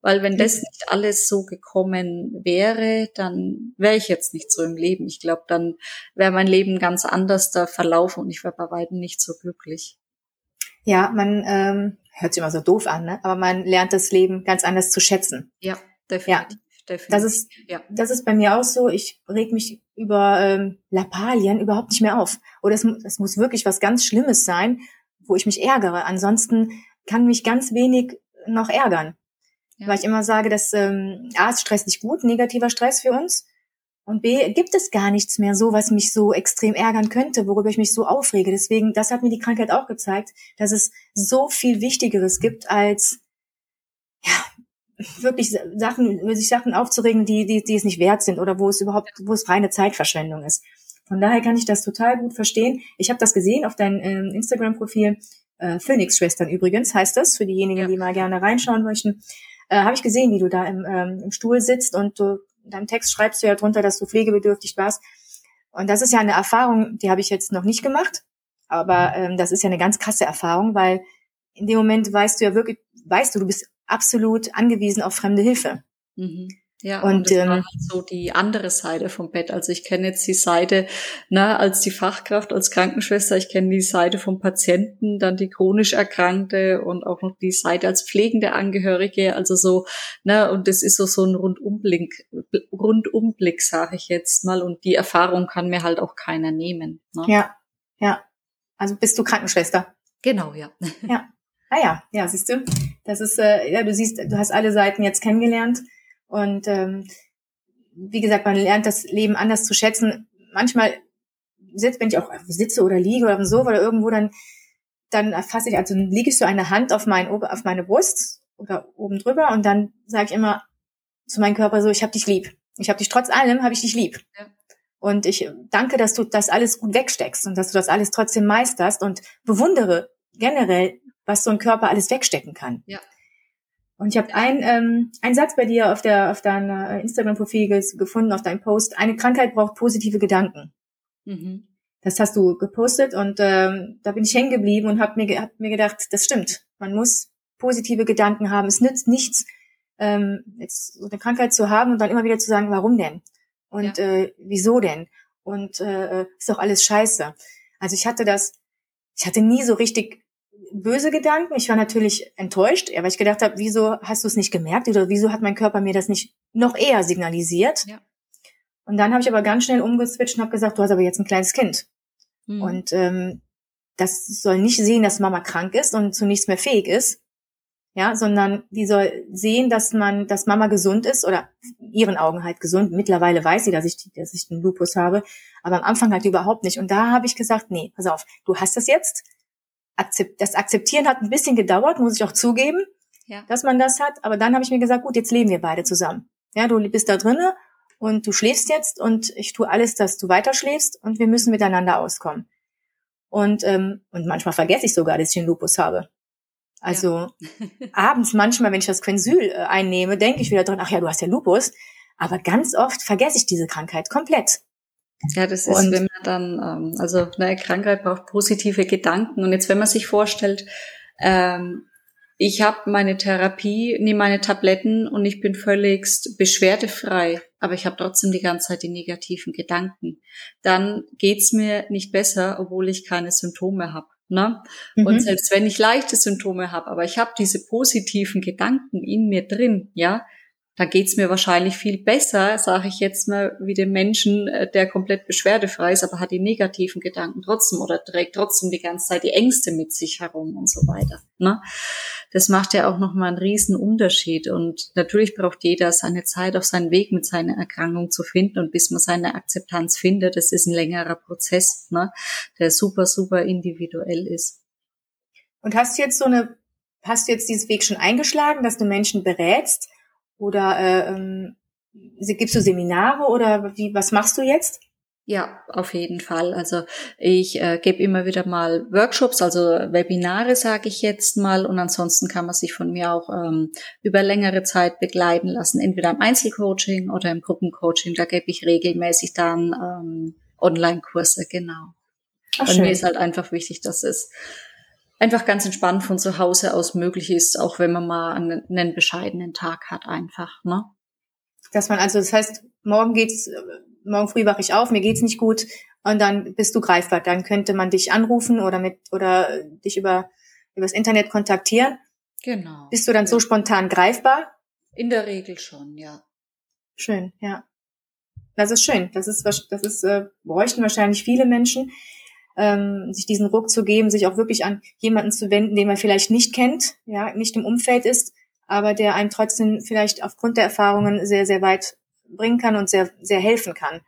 Weil wenn das nicht alles so gekommen wäre, dann wäre ich jetzt nicht so im Leben. Ich glaube, dann wäre mein Leben ganz anders da verlaufen und ich wäre bei weitem nicht so glücklich. Ja, man hört sich immer so doof an, ne? Aber man lernt das Leben ganz anders zu schätzen. Ja, definitiv. Ja. Definitiv. Das ist bei mir auch so. Ich reg mich über Lappalien überhaupt nicht mehr auf. Oder es muss wirklich was ganz Schlimmes sein, wo ich mich ärgere. Ansonsten kann mich ganz wenig noch ärgern. Ja. Weil ich immer sage, dass A, ist Stress nicht gut, negativer Stress für uns, und B, gibt es gar nichts mehr so, was mich so extrem ärgern könnte, worüber ich mich so aufrege. Deswegen, das hat mir die Krankheit auch gezeigt, dass es so viel Wichtigeres gibt, als wirklich sich Sachen aufzuregen, die es nicht wert sind oder wo es reine Zeitverschwendung ist. Von daher kann ich das total gut verstehen. Ich habe das gesehen auf deinem Instagram-Profil, Phoenixschwestern übrigens heißt das, für diejenigen, die mal gerne reinschauen möchten. Habe ich gesehen, wie du da im Stuhl sitzt, und du, in deinem Text schreibst du ja drunter, dass du pflegebedürftig warst. Und das ist ja eine Erfahrung, die habe ich jetzt noch nicht gemacht, aber das ist ja eine ganz krasse Erfahrung, weil in dem Moment weißt du, du bist absolut angewiesen auf fremde Hilfe. Mhm. Ja, und das war halt so die andere Seite vom Bett. Also ich kenne jetzt die Seite, als die Fachkraft, als Krankenschwester, ich kenne die Seite vom Patienten, dann die chronisch Erkrankte und auch noch die Seite als pflegende Angehörige. Also so, und das ist so ein Rundumblick, sage ich jetzt mal. Und die Erfahrung kann mir halt auch keiner nehmen. Ne? Ja. Also bist du Krankenschwester? Genau, ja. Ja. Ah ja, siehst du. Das ist, du hast alle Seiten jetzt kennengelernt. Und wie gesagt, man lernt das Leben anders zu schätzen. Manchmal, wenn ich auch sitze oder liege oder so oder irgendwo, dann erfasse ich, also lege ich so eine Hand auf meine Brust oder oben drüber, und dann sage ich immer zu meinem Körper so, ich habe dich lieb. Ich habe dich trotz allem, habe ich dich lieb. Ja. Und ich danke, dass du das alles gut wegsteckst und dass du das alles trotzdem meisterst, und bewundere generell, was so ein Körper alles wegstecken kann. Ja. Und ich habe einen Satz bei dir auf deinem Instagram-Profil gefunden, auf deinem Post: Eine Krankheit braucht positive Gedanken. Mhm. Das hast du gepostet, und da bin ich hängen geblieben und hab mir gedacht, das stimmt. Man muss positive Gedanken haben. Es nützt nichts, jetzt so eine Krankheit zu haben und dann immer wieder zu sagen, warum denn? Und wieso denn? Und ist doch alles scheiße. Also ich hatte nie so richtig böse Gedanken. Ich war natürlich enttäuscht, weil ich gedacht habe, wieso hast du es nicht gemerkt, oder wieso hat mein Körper mir das nicht noch eher signalisiert? Ja. Und dann habe ich aber ganz schnell umgeswitcht und habe gesagt, du hast aber jetzt ein kleines Kind. Mhm. Und das soll nicht sehen, dass Mama krank ist und zu nichts mehr fähig ist, ja, sondern die soll sehen, dass Mama gesund ist oder in ihren Augen halt gesund. Mittlerweile weiß sie, dass ich den Lupus habe, aber am Anfang halt überhaupt nicht. Und da habe ich gesagt, nee, pass auf, du hast das jetzt. Das Akzeptieren hat ein bisschen gedauert, muss ich auch zugeben, ja, dass man das hat. Aber dann habe ich mir gesagt, gut, jetzt leben wir beide zusammen. Ja, du bist da drinne und du schläfst jetzt und ich tue alles, dass du weiter schläfst und wir müssen miteinander auskommen. Und manchmal vergesse ich sogar, dass ich den Lupus habe. Also ja. Abends manchmal, wenn ich das Quensyl einnehme, denke ich wieder dran, ach ja, du hast ja Lupus. Aber ganz oft vergesse ich diese Krankheit komplett. Ja, das ist, wenn man dann, also eine Krankheit braucht positive Gedanken. Und jetzt, wenn man sich vorstellt, ich habe meine Therapie, nehme meine Tabletten und ich bin völligst beschwerdefrei, aber ich habe trotzdem die ganze Zeit die negativen Gedanken. Dann geht's mir nicht besser, obwohl ich keine Symptome habe. Ne? Mhm. Und selbst wenn ich leichte Symptome habe, aber ich habe diese positiven Gedanken in mir drin, ja, dann geht's mir wahrscheinlich viel besser, sage ich jetzt mal, wie dem Menschen, der komplett beschwerdefrei ist, aber hat die negativen Gedanken trotzdem oder trägt trotzdem die ganze Zeit die Ängste mit sich herum und so weiter. Ne? Das macht ja auch nochmal einen riesen Unterschied. Und natürlich braucht jeder seine Zeit, auf seinen Weg mit seiner Erkrankung zu finden. Und bis man seine Akzeptanz findet, das ist ein längerer Prozess, ne? Der super, super individuell ist. Und hast du jetzt diesen Weg schon eingeschlagen, dass du Menschen berätst? Oder gibst du Seminare oder was machst du jetzt? Ja, auf jeden Fall. Also ich gebe immer wieder mal Workshops, also Webinare sage ich jetzt mal. Und ansonsten kann man sich von mir auch über längere Zeit begleiten lassen, entweder im Einzelcoaching oder im Gruppencoaching. Da gebe ich regelmäßig dann Online-Kurse, genau. Ach, und mir ist halt einfach wichtig, dass es einfach ganz entspannt von zu Hause aus möglich ist, auch wenn man mal einen bescheidenen Tag hat einfach, ne? Dass man also, das heißt, morgen früh wache ich auf, mir geht's nicht gut und dann bist du greifbar. Dann könnte man dich anrufen oder dich übers Internet kontaktieren. Genau. Bist du dann so spontan greifbar? In der Regel schon, ja. Schön, ja. Das ist schön. Das bräuchten wahrscheinlich viele Menschen, sich diesen Ruck zu geben, sich auch wirklich an jemanden zu wenden, den man vielleicht nicht kennt, ja, nicht im Umfeld ist, aber der einem trotzdem vielleicht aufgrund der Erfahrungen sehr, sehr weit bringen kann und sehr, sehr helfen kann.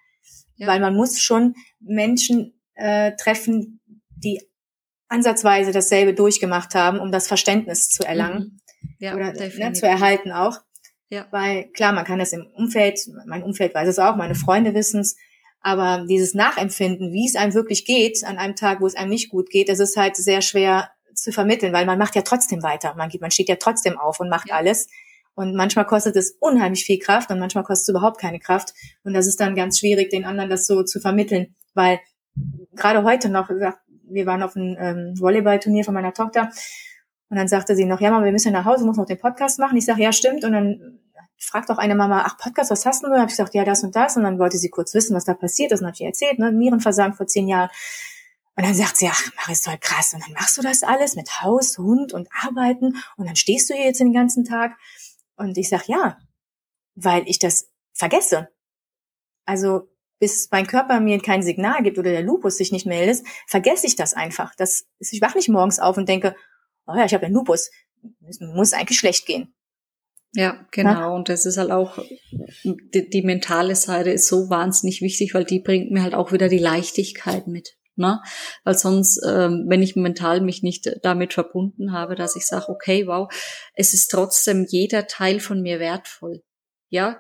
Ja. Weil man muss schon Menschen treffen, die ansatzweise dasselbe durchgemacht haben, um das Verständnis zu erlangen, mhm, ja, oder zu erhalten auch. Ja. Weil klar, man kann das im Umfeld, mein Umfeld weiß es auch, meine Freunde wissen es, aber dieses Nachempfinden, wie es einem wirklich geht, an einem Tag, wo es einem nicht gut geht, das ist halt sehr schwer zu vermitteln, weil man macht ja trotzdem weiter. Man steht ja trotzdem auf und macht alles. Und manchmal kostet es unheimlich viel Kraft und manchmal kostet es überhaupt keine Kraft. Und das ist dann ganz schwierig, den anderen das so zu vermitteln, weil gerade heute noch, wir waren auf einem Volleyballturnier von meiner Tochter und dann sagte sie noch, ja Mama, wir müssen ja nach Hause, muss noch den Podcast machen. Ich sage, ja stimmt, und dann fragt auch eine Mama, ach Podcast, was hast du denn? Dann habe ich gesagt, ja, das und das. Und dann wollte sie kurz wissen, was da passiert ist. Und dann habe ich ihr erzählt, ne, Nierenversagen vor 10 Jahren. Und dann sagt sie, ach Marisol, krass. Und dann machst du das alles mit Haus, Hund und Arbeiten. Und dann stehst du hier jetzt den ganzen Tag. Und ich sage, ja, weil ich das vergesse. Also bis mein Körper mir kein Signal gibt oder der Lupus sich nicht meldet, vergesse ich das einfach. Ich wache nicht morgens auf und denke, oh ja, ich habe den Lupus. Muss eigentlich schlecht gehen. Ja, genau. Und das ist halt auch, die mentale Seite ist so wahnsinnig wichtig, weil die bringt mir halt auch wieder die Leichtigkeit mit, ne? Weil sonst, wenn ich mental mich nicht damit verbunden habe, dass ich sage, okay, wow, es ist trotzdem jeder Teil von mir wertvoll, ja?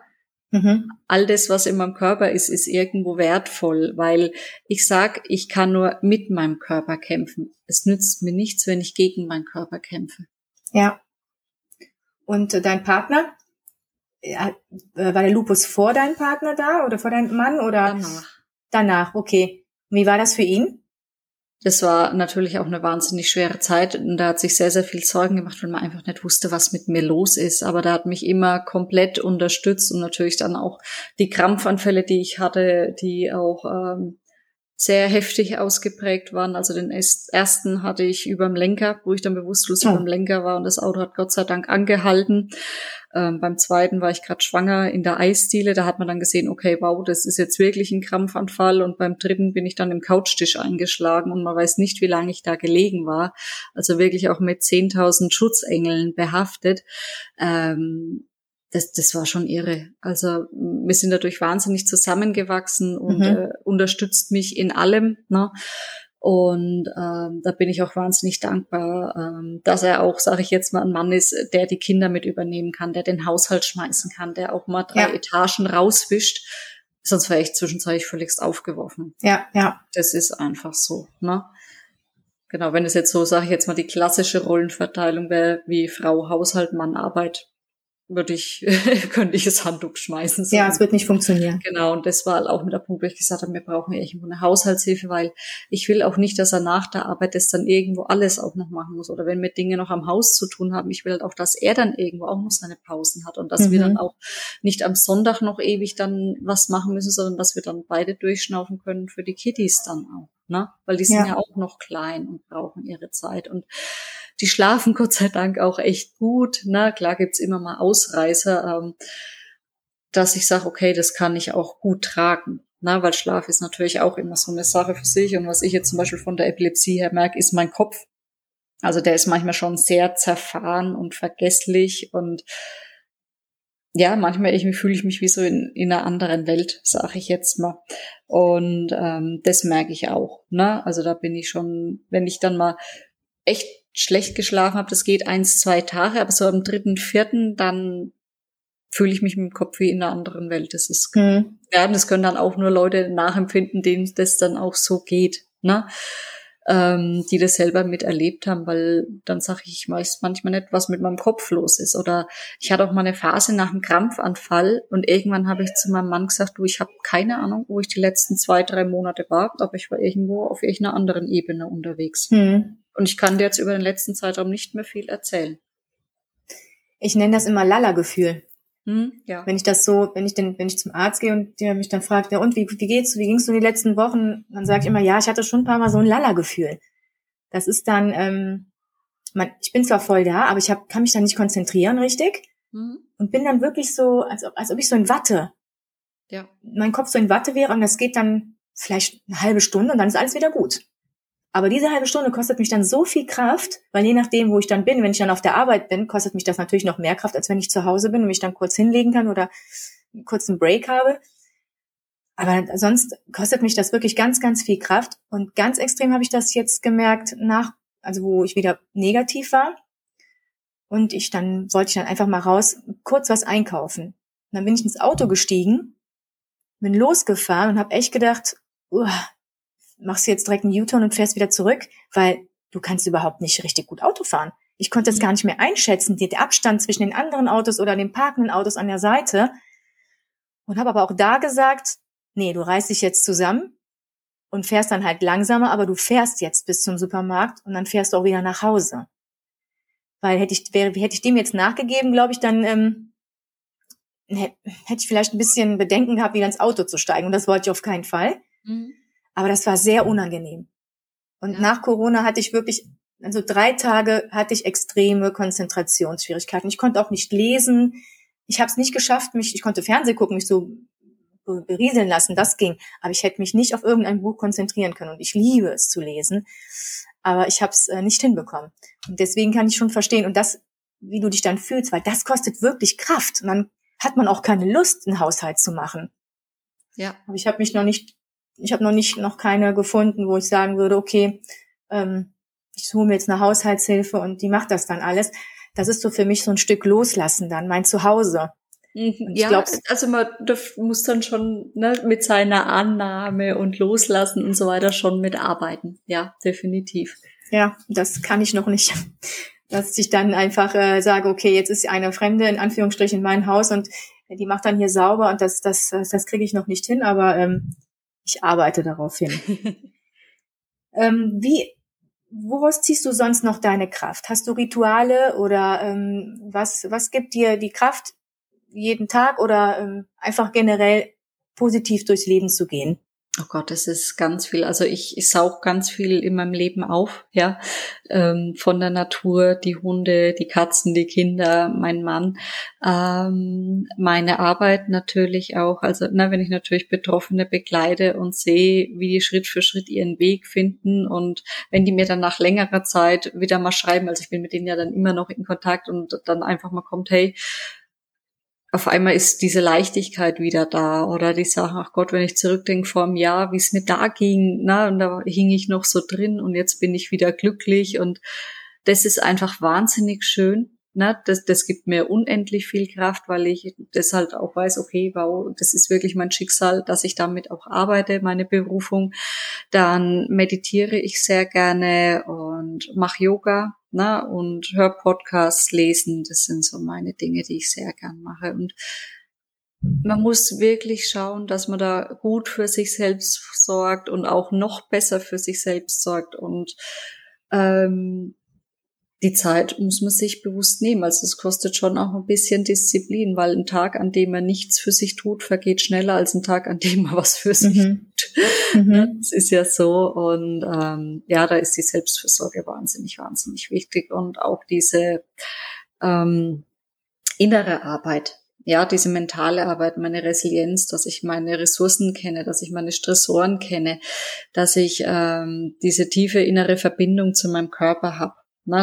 Mhm. All das, was in meinem Körper ist, ist irgendwo wertvoll, weil ich sag, ich kann nur mit meinem Körper kämpfen. Es nützt mir nichts, wenn ich gegen meinen Körper kämpfe. Ja. Und dein Partner, war der Lupus vor deinem Partner da oder vor deinem Mann oder? Danach, okay. Wie war das für ihn? Das war natürlich auch eine wahnsinnig schwere Zeit und da hat sich sehr, sehr viel Sorgen gemacht, weil man einfach nicht wusste, was mit mir los ist. Aber da hat mich immer komplett unterstützt und natürlich dann auch die Krampfanfälle, die ich hatte, die auch sehr heftig ausgeprägt waren, also den ersten hatte ich überm Lenker, wo ich dann bewusstlos überm Lenker war und das Auto hat Gott sei Dank angehalten. Beim zweiten war ich gerade schwanger in der Eisdiele, da hat man dann gesehen, okay, wow, das ist jetzt wirklich ein Krampfanfall, und beim dritten bin ich dann im Couchtisch eingeschlagen und man weiß nicht, wie lange ich da gelegen war, also wirklich auch mit 10.000 Schutzengeln behaftet. Das war schon irre. Also wir sind dadurch wahnsinnig zusammengewachsen und unterstützt mich in allem, ne? Und da bin ich auch wahnsinnig dankbar, dass er auch, sage ich jetzt mal, ein Mann ist, der die Kinder mit übernehmen kann, der den Haushalt schmeißen kann, der auch mal 3 Etagen rauswischt. Sonst wäre ich zwischenzeitlich völligst aufgeworfen. Ja. Das ist einfach so, ne? Genau, wenn es jetzt so, sage ich jetzt mal, die klassische Rollenverteilung wäre, wie Frau, Haushalt, Mann, Arbeit, könnte ich das Handtuch schmeißen. So. Ja, es wird nicht funktionieren. Genau, und das war auch mit der Punkt, wo ich gesagt habe, wir brauchen irgendwo eine Haushaltshilfe, weil ich will auch nicht, dass er nach der Arbeit das dann irgendwo alles auch noch machen muss. Oder wenn wir Dinge noch am Haus zu tun haben, ich will halt auch, dass er dann irgendwo auch noch seine Pausen hat und dass wir dann auch nicht am Sonntag noch ewig dann was machen müssen, sondern dass wir dann beide durchschnaufen können für die Kiddies dann auch. Ne? Weil die sind ja auch noch klein und brauchen ihre Zeit. Und die schlafen Gott sei Dank auch echt gut. Na klar, gibt's immer mal Ausreißer, dass ich sage, okay, das kann ich auch gut tragen. Na, weil Schlaf ist natürlich auch immer so eine Sache für sich. Und was ich jetzt zum Beispiel von der Epilepsie her merke, ist mein Kopf. Also der ist manchmal schon sehr zerfahren und vergesslich. Und ja, manchmal fühle ich mich wie so in einer anderen Welt, sage ich jetzt mal. Und das merke ich auch. Ne? Also da bin ich schon, wenn ich dann mal echt schlecht geschlafen habe, das geht 1-2 Tage, aber so am 3., 4, dann fühle ich mich mit dem Kopf wie in einer anderen Welt. Das ist, das können dann auch nur Leute nachempfinden, denen das dann auch so geht, ne? Die das selber miterlebt haben, weil dann sage ich meist manchmal nicht, was mit meinem Kopf los ist. Oder ich hatte auch mal eine Phase nach einem Krampfanfall und irgendwann habe ich zu meinem Mann gesagt, du, ich habe keine Ahnung, wo ich die letzten 2-3 Monate war, aber ich war irgendwo auf irgendeiner anderen Ebene unterwegs. Und ich kann dir jetzt über den letzten Zeitraum nicht mehr viel erzählen. Ich nenne das immer Lala-Gefühl. Ja. Wenn ich das so, wenn ich zum Arzt gehe und der mich dann fragt, ja und, wie ging's du die letzten Wochen? Dann sage ich immer, ja, ich hatte schon ein paar Mal so ein Lala-Gefühl. Das ist dann, ich bin zwar voll da, aber ich kann mich dann nicht konzentrieren richtig und bin dann wirklich so, als ob ich so in Watte, mein Kopf so in Watte wäre, und das geht dann vielleicht eine halbe Stunde und dann ist alles wieder gut. Aber diese halbe Stunde kostet mich dann so viel Kraft, weil je nachdem, wo ich dann bin, wenn ich dann auf der Arbeit bin, kostet mich das natürlich noch mehr Kraft, als wenn ich zu Hause bin und mich dann kurz hinlegen kann oder kurz einen Break habe. Aber sonst kostet mich das wirklich ganz, ganz viel Kraft. Und ganz extrem habe ich das jetzt gemerkt, wo ich wieder negativ war. Und wollte ich dann einfach mal raus, kurz was einkaufen. Und dann bin ich ins Auto gestiegen, bin losgefahren und habe echt gedacht, machst du jetzt direkt einen U-Turn und fährst wieder zurück, weil du kannst überhaupt nicht richtig gut Auto fahren. Ich konnte es gar nicht mehr einschätzen, der Abstand zwischen den anderen Autos oder den parkenden Autos an der Seite, und habe aber auch da gesagt, nee, du reißt dich jetzt zusammen und fährst dann halt langsamer, aber du fährst jetzt bis zum Supermarkt und dann fährst du auch wieder nach Hause. Weil hätte ich dem jetzt nachgegeben, glaube ich, dann hätte ich vielleicht ein bisschen Bedenken gehabt, wieder ins Auto zu steigen, und das wollte ich auf keinen Fall. Aber das war sehr unangenehm. Und nach Corona hatte ich wirklich, also 3 Tage hatte ich extreme Konzentrationsschwierigkeiten. Ich konnte auch nicht lesen. Ich habe es nicht geschafft, ich konnte Fernsehen gucken, mich so berieseln lassen, das ging. Aber ich hätte mich nicht auf irgendein Buch konzentrieren können. Und ich liebe es zu lesen. Aber ich habe es nicht hinbekommen. Und deswegen kann ich schon verstehen. Und das, wie du dich dann fühlst, weil das kostet wirklich Kraft. Und dann hat man auch keine Lust, einen Haushalt zu machen. Ja. Aber ich habe mich noch keine gefunden, wo ich sagen würde, okay, ich hole mir jetzt eine Haushaltshilfe und die macht das dann alles. Das ist so für mich so ein Stück Loslassen dann, mein Zuhause. Man muss dann schon mit seiner Annahme und Loslassen und so weiter schon mitarbeiten. Ja, definitiv. Ja, das kann ich noch nicht. Dass ich dann einfach sage, okay, jetzt ist eine Fremde in Anführungsstrichen in mein Haus und die macht dann hier sauber, und das kriege ich noch nicht hin, aber ich arbeite darauf hin. Woraus ziehst du sonst noch deine Kraft? Hast du Rituale oder was gibt dir die Kraft, jeden Tag oder einfach generell positiv durchs Leben zu gehen? Oh Gott, das ist ganz viel. Also ich saug ganz viel in meinem Leben auf, ja, von der Natur, die Hunde, die Katzen, die Kinder, mein Mann, meine Arbeit natürlich auch. Also wenn ich natürlich Betroffene begleite und sehe, wie die Schritt für Schritt ihren Weg finden und wenn die mir dann nach längerer Zeit wieder mal schreiben, also ich bin mit denen ja dann immer noch in Kontakt und dann einfach mal kommt, hey, auf einmal ist diese Leichtigkeit wieder da oder die Sachen, ach Gott, wenn ich zurückdenke vor einem Jahr, wie es mir da ging, und da hing ich noch so drin und jetzt bin ich wieder glücklich und das ist einfach wahnsinnig schön. Das gibt mir unendlich viel Kraft, weil ich das halt auch weiß, okay, wow, das ist wirklich mein Schicksal, dass ich damit auch arbeite, meine Berufung. Dann meditiere ich sehr gerne und mache Yoga, und höre Podcasts, lesen. Das sind so meine Dinge, die ich sehr gern mache. Und man muss wirklich schauen, dass man da gut für sich selbst sorgt und auch noch besser für sich selbst sorgt und die Zeit muss man sich bewusst nehmen. Also es kostet schon auch ein bisschen Disziplin, weil ein Tag, an dem man nichts für sich tut, vergeht schneller als ein Tag, an dem man was für sich tut. Das ist ja so. Und da ist die Selbstfürsorge wahnsinnig, wahnsinnig wichtig. Und auch diese innere Arbeit, diese mentale Arbeit, meine Resilienz, dass ich meine Ressourcen kenne, dass ich meine Stressoren kenne, dass ich diese tiefe innere Verbindung zu meinem Körper habe.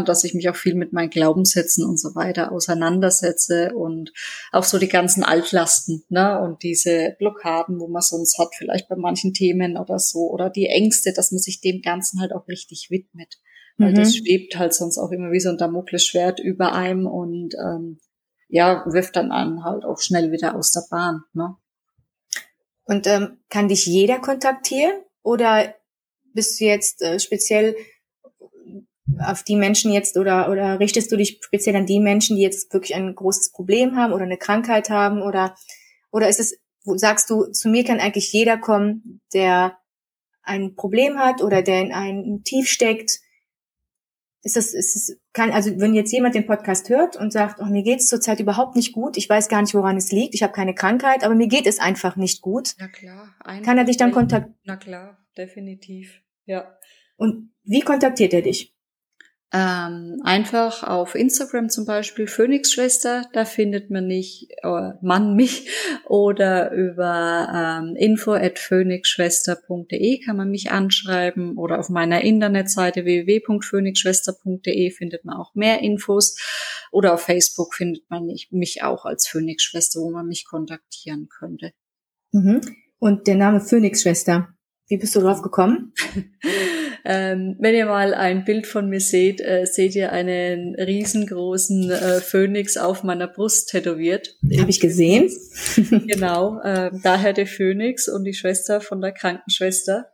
Dass ich mich auch viel mit meinen Glaubenssätzen und so weiter auseinandersetze und auch so die ganzen Altlasten, und diese Blockaden, wo man sonst hat, vielleicht bei manchen Themen oder so, oder die Ängste, dass man sich dem Ganzen halt auch richtig widmet, weil das schwebt halt sonst auch immer wie so ein Damoklesschwert über einem und wirft dann einen halt auch schnell wieder aus der Bahn. Und kann dich jeder kontaktieren oder bist du jetzt speziell auf die Menschen jetzt oder richtest du dich speziell an die Menschen, die jetzt wirklich ein großes Problem haben oder eine Krankheit haben oder ist es, sagst du, zu mir kann eigentlich jeder kommen, der ein Problem hat oder der in einem Tief steckt? Wenn jetzt jemand den Podcast hört und sagt, mir geht's zurzeit überhaupt nicht gut, ich weiß gar nicht, woran es liegt, ich habe keine Krankheit, aber mir geht es einfach nicht gut. Na klar. Kann er dich dann kontaktieren? Na klar, definitiv, ja. Und wie kontaktiert er dich? Einfach auf Instagram zum Beispiel Phoenixschwester, da findet man mich oder über info@phoenixschwester.de kann man mich anschreiben oder auf meiner Internetseite www.phoenixschwester.de findet man auch mehr Infos oder auf Facebook findet man mich auch als Phoenixschwester, wo man mich kontaktieren könnte. Und der Name Phoenixschwester, wie bist du drauf gekommen? Wenn ihr mal ein Bild von mir seht, seht ihr einen riesengroßen Phönix auf meiner Brust tätowiert. Habe ich gesehen. Genau, daher der Phönix und die Schwester von der Krankenschwester.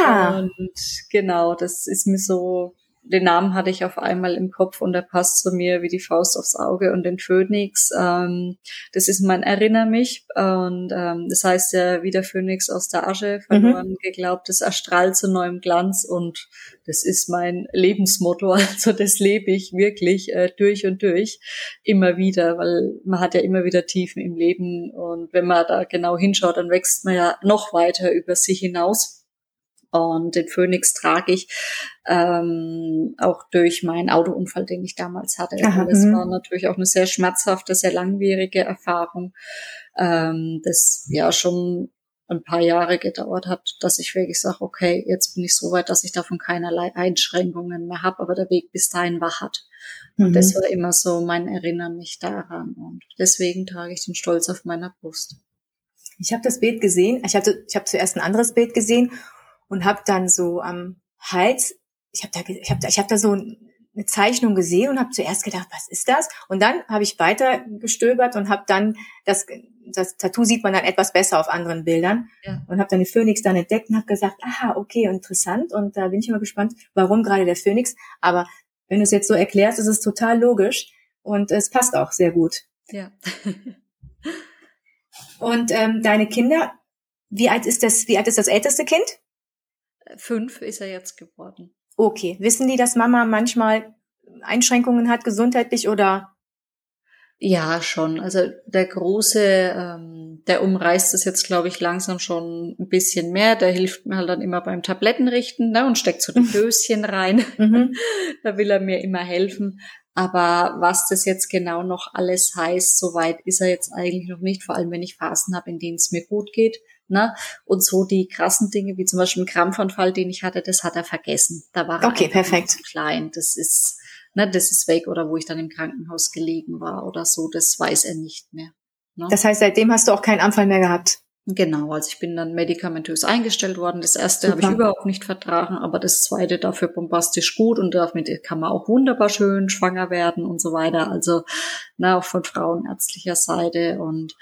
Ah! Und genau, das ist mir so, den Namen hatte ich auf einmal im Kopf und der passt zu mir wie die Faust aufs Auge und den Phönix. Das ist mein Erinner mich und das heißt ja wie der Phönix aus der Asche, verloren geglaubt, das erstrahlt zu neuem Glanz und das ist mein Lebensmotto, also das lebe ich wirklich durch und durch immer wieder, weil man hat ja immer wieder Tiefen im Leben und wenn man da genau hinschaut, dann wächst man ja noch weiter über sich hinaus. Und den Phönix trage ich auch durch meinen Autounfall, den ich damals hatte. Und das war natürlich auch eine sehr schmerzhafte, sehr langwierige Erfahrung, das ja schon ein paar Jahre gedauert hat, dass ich wirklich sage, okay, jetzt bin ich so weit, dass ich davon keinerlei Einschränkungen mehr habe, aber der Weg bis dahin war hart. Und das war immer so mein Erinnern mich daran. Und deswegen trage ich den Stolz auf meiner Brust. Ich habe das Bild gesehen. Ich habe zuerst ein anderes Bild gesehen. Und habe dann so am Hals, ich hab da so eine Zeichnung gesehen und habe zuerst gedacht, was ist das? Und dann habe ich weiter gestöbert und habe dann das Tattoo sieht man dann etwas besser auf anderen Bildern und habe dann den Phönix dann entdeckt und habe gesagt, aha, okay, interessant. Und da bin ich immer gespannt, warum gerade der Phönix. Aber wenn du es jetzt so erklärst, ist es total logisch und es passt auch sehr gut. Ja. Und deine Kinder, wie alt ist das älteste Kind? 5 ist er jetzt geworden. Okay. Wissen die, dass Mama manchmal Einschränkungen hat gesundheitlich oder? Ja, schon. Also der Große, der umreißt es jetzt, glaube ich, langsam schon ein bisschen mehr. Der hilft mir halt dann immer beim Tablettenrichten, ne, und steckt so die Döschen rein. Da will er mir immer helfen. Aber was das jetzt genau noch alles heißt, so weit ist er jetzt eigentlich noch nicht. Vor allem, wenn ich Phasen habe, in denen es mir gut geht. Ne? Und so die krassen Dinge, wie zum Beispiel ein Krampfanfall, den ich hatte, das hat er vergessen. Da war er zu klein. Das ist weg. Oder wo ich dann im Krankenhaus gelegen war oder so, das weiß er nicht mehr. Ne? Das heißt, seitdem hast du auch keinen Anfall mehr gehabt? Genau, also ich bin dann medikamentös eingestellt worden. Das erste habe ich überhaupt nicht vertragen, aber das zweite dafür bombastisch gut und damit kann man auch wunderbar schön schwanger werden und so weiter. Also auch von frauenärztlicher Seite und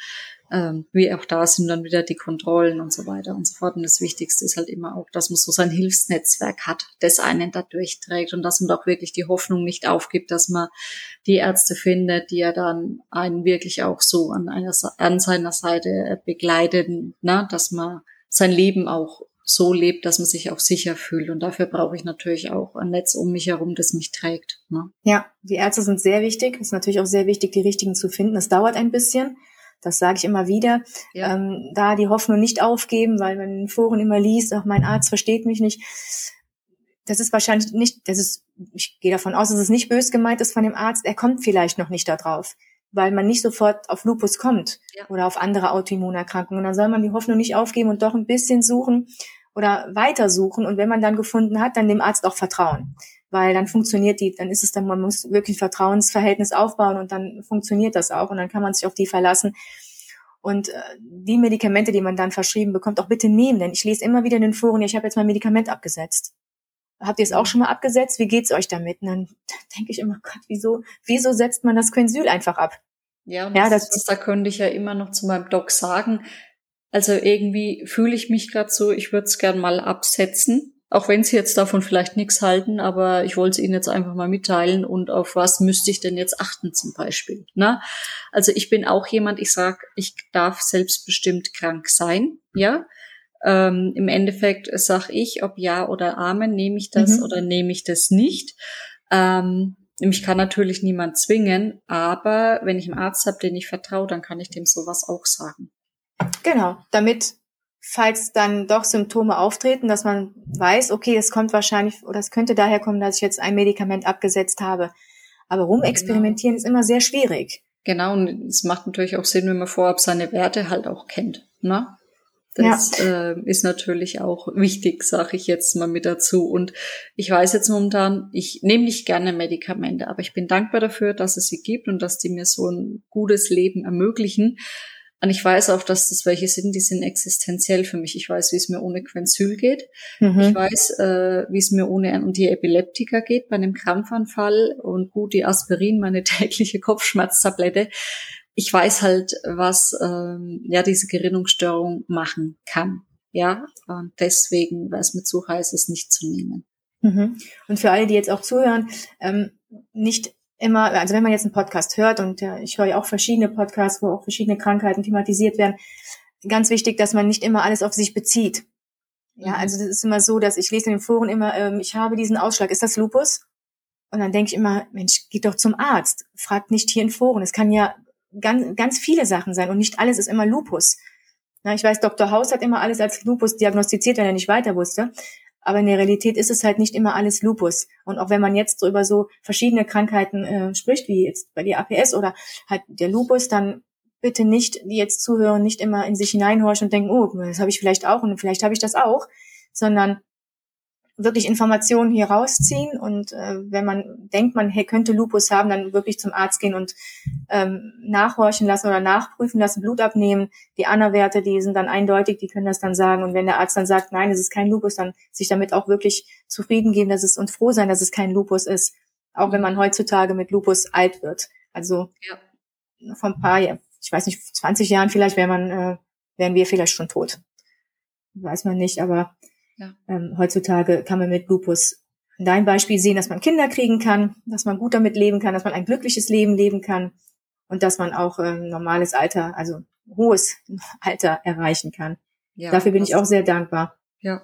wie auch da sind dann wieder die Kontrollen und so weiter und so fort. Und das Wichtigste ist halt immer auch, dass man so sein Hilfsnetzwerk hat, das einen da durchträgt und dass man doch wirklich die Hoffnung nicht aufgibt, dass man die Ärzte findet, die ja dann einen wirklich auch so an seiner Seite begleiten, dass man sein Leben auch so lebt, dass man sich auch sicher fühlt. Und dafür brauche ich natürlich auch ein Netz um mich herum, das mich trägt. Ne? Ja, die Ärzte sind sehr wichtig. Es ist natürlich auch sehr wichtig, die richtigen zu finden. Das dauert ein bisschen. Das sage ich immer wieder, ja. Da die Hoffnung nicht aufgeben, weil man in Foren immer liest, auch mein Arzt versteht mich nicht. Das ist wahrscheinlich nicht, ich gehe davon aus, dass es nicht bös gemeint ist von dem Arzt, er kommt vielleicht noch nicht da drauf, weil man nicht sofort auf Lupus kommt oder auf andere Autoimmunerkrankungen. Dann soll man die Hoffnung nicht aufgeben und doch ein bisschen suchen oder weitersuchen und wenn man dann gefunden hat, dann dem Arzt auch vertrauen. Weil dann funktioniert man muss wirklich ein Vertrauensverhältnis aufbauen und dann funktioniert das auch und dann kann man sich auf die verlassen. Und die Medikamente, die man dann verschrieben bekommt, auch bitte nehmen, denn ich lese immer wieder in den Foren, ich habe jetzt mein Medikament abgesetzt. Habt ihr es auch schon mal abgesetzt? Wie geht's euch damit? Und dann denke ich immer, Gott, wieso setzt man das Quensyl einfach ab? Ja, und da könnte ich ja immer noch zu meinem Doc sagen, also irgendwie fühle ich mich gerade so, ich würde es gern mal absetzen. Auch wenn Sie jetzt davon vielleicht nichts halten, aber ich wollte es Ihnen jetzt einfach mal mitteilen und auf was müsste ich denn jetzt achten zum Beispiel. Ne? Also ich bin auch jemand, ich sage, ich darf selbstbestimmt krank sein. Ja, im Endeffekt sage ich, ob ja oder Amen, nehme ich das oder nehme ich das nicht. Mich kann natürlich niemand zwingen, aber wenn ich einen Arzt habe, den ich vertraue, dann kann ich dem sowas auch sagen. Genau, damit... falls dann doch Symptome auftreten, dass man weiß, okay, es kommt wahrscheinlich oder es könnte daher kommen, dass ich jetzt ein Medikament abgesetzt habe. Aber rumexperimentieren ist immer sehr schwierig. Genau, und es macht natürlich auch Sinn, wenn man vorab seine Werte halt auch kennt. Ne? Das ist natürlich auch wichtig, sage ich jetzt mal mit dazu. Und ich weiß jetzt momentan, ich nehme nicht gerne Medikamente, aber ich bin dankbar dafür, dass es sie gibt und dass die mir so ein gutes Leben ermöglichen. Und ich weiß auch, dass das welche sind, die sind existenziell für mich. Ich weiß, wie es mir ohne Quensyl geht. Ich weiß, wie es mir ohne Antiepileptika geht bei einem Krampfanfall und gut, die Aspirin, meine tägliche Kopfschmerztablette. Ich weiß halt, was diese Gerinnungsstörung machen kann. Ja, und deswegen wäre es mir zu heiß, es nicht zu nehmen. Und für alle, die jetzt auch zuhören, nicht immer, also wenn man jetzt einen Podcast hört und ich höre ja auch verschiedene Podcasts, wo auch verschiedene Krankheiten thematisiert werden, ganz wichtig, dass man nicht immer alles auf sich bezieht. Ja, also das ist immer so, dass ich lese in den Foren immer, ich habe diesen Ausschlag, ist das Lupus? Und dann denke ich immer, Mensch, geht doch zum Arzt, fragt nicht hier in Foren. Es kann ja ganz, ganz viele Sachen sein und nicht alles ist immer Lupus. Na, ich weiß, Dr. Haus hat immer alles als Lupus diagnostiziert, wenn er nicht weiter wusste. Aber in der Realität ist es halt nicht immer alles Lupus. Und auch wenn man jetzt so über so verschiedene Krankheiten spricht, wie jetzt bei der APS oder halt der Lupus, dann bitte nicht, die jetzt zuhören, nicht immer in sich hineinhorchen und denken, oh, das habe ich vielleicht auch und vielleicht habe ich das auch, sondern wirklich Informationen hier rausziehen. Und wenn man denkt, man könnte Lupus haben, dann wirklich zum Arzt gehen und nachhorchen lassen oder nachprüfen lassen, Blut abnehmen. Die ANA-Werte, die sind dann eindeutig, die können das dann sagen. Und wenn der Arzt dann sagt, nein, es ist kein Lupus, dann sich damit auch wirklich zufrieden geben und froh sein, dass es kein Lupus ist. Auch wenn man heutzutage mit Lupus alt wird. Also vor ein paar, ich weiß nicht, 20 Jahren vielleicht wären wir vielleicht schon tot. Weiß man nicht, aber... Ja. Heutzutage kann man mit Lupus in deinem Beispiel sehen, dass man Kinder kriegen kann, dass man gut damit leben kann, dass man ein glückliches Leben leben kann und dass man auch normales Alter, also hohes Alter erreichen kann. Ja, dafür bin ich auch sehr dankbar. Ja,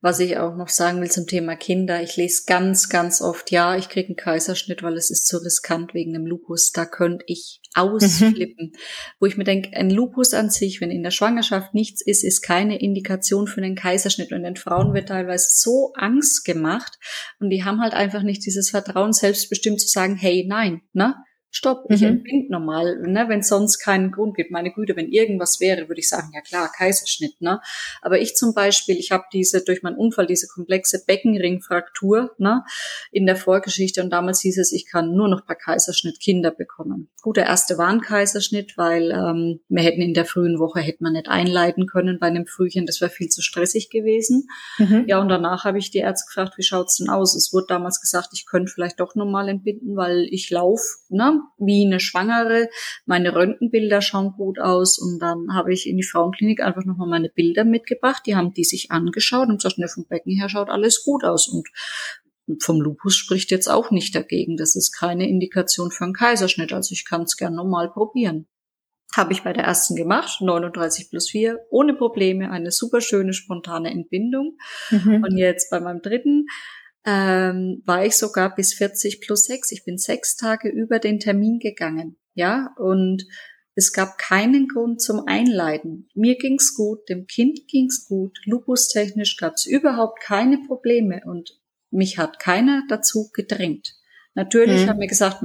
was ich auch noch sagen will zum Thema Kinder, ich lese ganz, ganz oft, ja, ich kriege einen Kaiserschnitt, weil es ist zu riskant wegen dem Lupus, da könnte ich ausflippen. Wo ich mir denke, ein Lupus an sich, wenn in der Schwangerschaft nichts ist, ist keine Indikation für einen Kaiserschnitt und den Frauen wird teilweise so Angst gemacht und die haben halt einfach nicht dieses Vertrauen, selbstbestimmt zu sagen, hey, nein, ne? Stopp, ich entbinde normal, ne, wenn es sonst keinen Grund gibt. Meine Güte, wenn irgendwas wäre, würde ich sagen, ja klar, Kaiserschnitt, ne. Aber ich zum Beispiel, ich habe durch meinen Unfall, diese komplexe Beckenringfraktur, ne, in der Vorgeschichte und damals hieß es, ich kann nur noch per Kaiserschnitt Kinder bekommen. Gut, der erste war ein Kaiserschnitt, weil wir hätten in der frühen Woche, hätte man nicht einleiten können bei einem Frühchen, das wäre viel zu stressig gewesen. Mhm. Ja, und danach habe ich die Ärzte gefragt, wie schaut's denn aus? Es wurde damals gesagt, ich könnte vielleicht doch normal entbinden, weil ich laufe, ne, wie eine Schwangere, meine Röntgenbilder schauen gut aus und dann habe ich in die Frauenklinik einfach nochmal meine Bilder mitgebracht, die haben die sich angeschaut und gesagt, ne, vom Becken her schaut alles gut aus und vom Lupus spricht jetzt auch nicht dagegen, das ist keine Indikation für einen Kaiserschnitt, also ich kann es gern normal probieren. Habe ich bei der ersten gemacht, 39+4, ohne Probleme, eine super schöne spontane Entbindung und jetzt bei meinem dritten war ich sogar bis 40+6. Ich bin 6 Tage über den Termin gegangen, ja, und es gab keinen Grund zum Einleiten. Mir ging's gut, dem Kind ging's gut, lupustechnisch gab's überhaupt keine Probleme und mich hat keiner dazu gedrängt. Natürlich haben wir gesagt,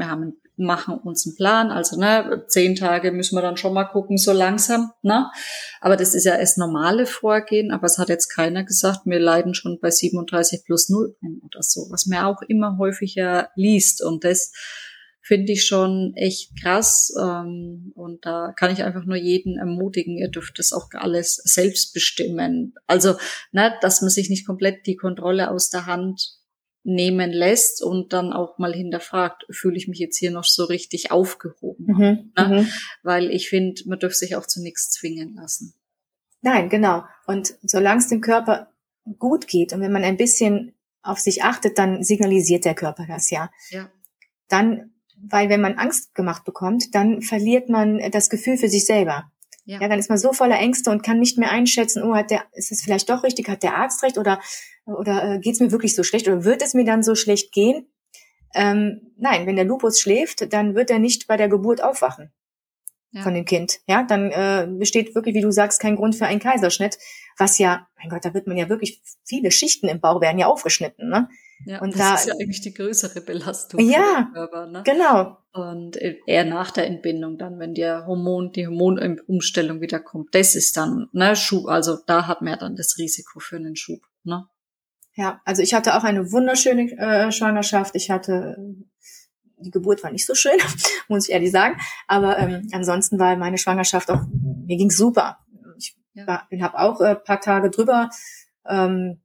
machen uns einen Plan, also ne, 10 Tage müssen wir dann schon mal gucken, so langsam, ne? Aber das ist ja das normale Vorgehen, aber es hat jetzt keiner gesagt, wir leiden schon bei 37+0 oder so, was man auch immer häufiger liest und das finde ich schon echt krass und da kann ich einfach nur jeden ermutigen, ihr dürft das auch alles selbst bestimmen, also ne, dass man sich nicht komplett die Kontrolle aus der Hand nehmen lässt und dann auch mal hinterfragt, fühle ich mich jetzt hier noch so richtig aufgehoben? Ne? Weil ich finde, man dürfte sich auch zu nichts zwingen lassen. Nein, genau. Und solange es dem Körper gut geht und wenn man ein bisschen auf sich achtet, dann signalisiert der Körper das ja. Dann, weil wenn man Angst gemacht bekommt, dann verliert man das Gefühl für sich selber. Ja, dann ist man so voller Ängste und kann nicht mehr einschätzen, ist es vielleicht doch richtig, hat der Arzt recht oder geht's mir wirklich so schlecht oder wird es mir dann so schlecht gehen? Nein, wenn der Lupus schläft, dann wird er nicht bei der Geburt aufwachen von dem Kind. Ja, dann besteht wirklich, wie du sagst, kein Grund für einen Kaiserschnitt, was ja, mein Gott, da wird man ja wirklich, viele Schichten im Bauch werden ja aufgeschnitten, ne? Ja, und das ist ja eigentlich die größere Belastung für den Körper, ne? Genau. Und eher nach der Entbindung dann, wenn die Hormonumstellung wieder kommt, das ist dann, ne, Schub, also da hat man ja dann das Risiko für einen Schub, ne? Ja, also ich hatte auch eine wunderschöne Schwangerschaft. Die Geburt war nicht so schön, muss ich ehrlich sagen. Aber ansonsten war meine Schwangerschaft auch, mir ging's super. Ich habe auch ein paar Tage drüber, dann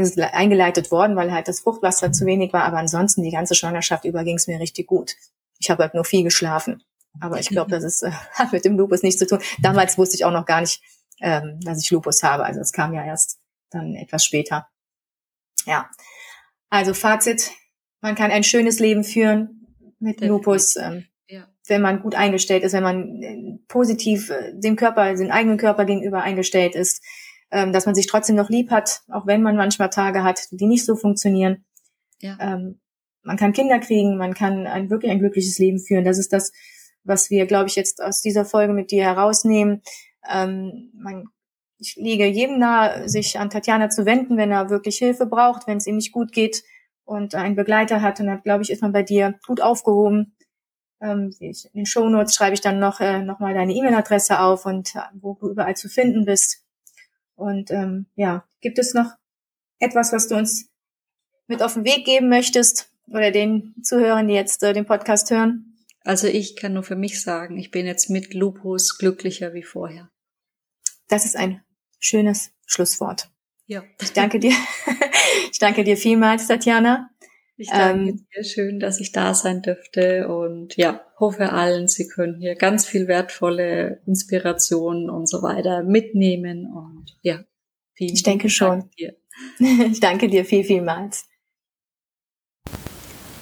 ist es eingeleitet worden, weil halt das Fruchtwasser zu wenig war. Aber ansonsten die ganze Schwangerschaft über ging's mir richtig gut. Ich habe halt nur viel geschlafen. Aber ich glaube, das ist, hat mit dem Lupus nichts zu tun. Damals wusste ich auch noch gar nicht, dass ich Lupus habe. Also das kam ja erst dann etwas später. Ja, also Fazit, man kann ein schönes Leben führen mit Lupus, wenn man gut eingestellt ist, wenn man positiv dem Körper, dem eigenen Körper gegenüber eingestellt ist, dass man sich trotzdem noch lieb hat, auch wenn man manchmal Tage hat, die nicht so funktionieren. Ja. Man kann Kinder kriegen, man kann wirklich ein glückliches Leben führen. Das ist das, was wir, glaube ich, jetzt aus dieser Folge mit dir herausnehmen. Ich lege jedem nahe, sich an Tatjana zu wenden, wenn er wirklich Hilfe braucht, wenn es ihm nicht gut geht und einen Begleiter hat. Und dann, glaube ich, ist man bei dir gut aufgehoben. In den Shownotes schreibe ich dann noch mal deine E-Mail-Adresse auf und wo du überall zu finden bist. Und gibt es noch etwas, was du uns mit auf den Weg geben möchtest oder den Zuhörern, die jetzt den Podcast hören? Also ich kann nur für mich sagen, ich bin jetzt mit Lupus glücklicher wie vorher. Das ist ein schönes Schlusswort. Ja. Ich danke dir vielmals, Tatjana. Ich danke dir, schön, dass ich da sein dürfte und ja, hoffe allen, sie können hier ganz viel wertvolle Inspirationen und so weiter mitnehmen und ja, vielen ich denke schon. Dank dir. Ich danke dir vielmals.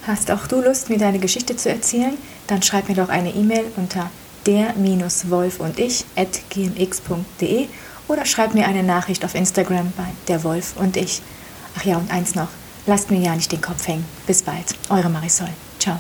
Hast auch du Lust, mir deine Geschichte zu erzählen? Dann schreib mir doch eine E-Mail unter der-wolfundich@gmx.de oder schreibt mir eine Nachricht auf Instagram bei der Wolf und ich. Ach ja, und eins noch, lasst mir ja nicht den Kopf hängen. Bis bald, eure Marisol. Ciao.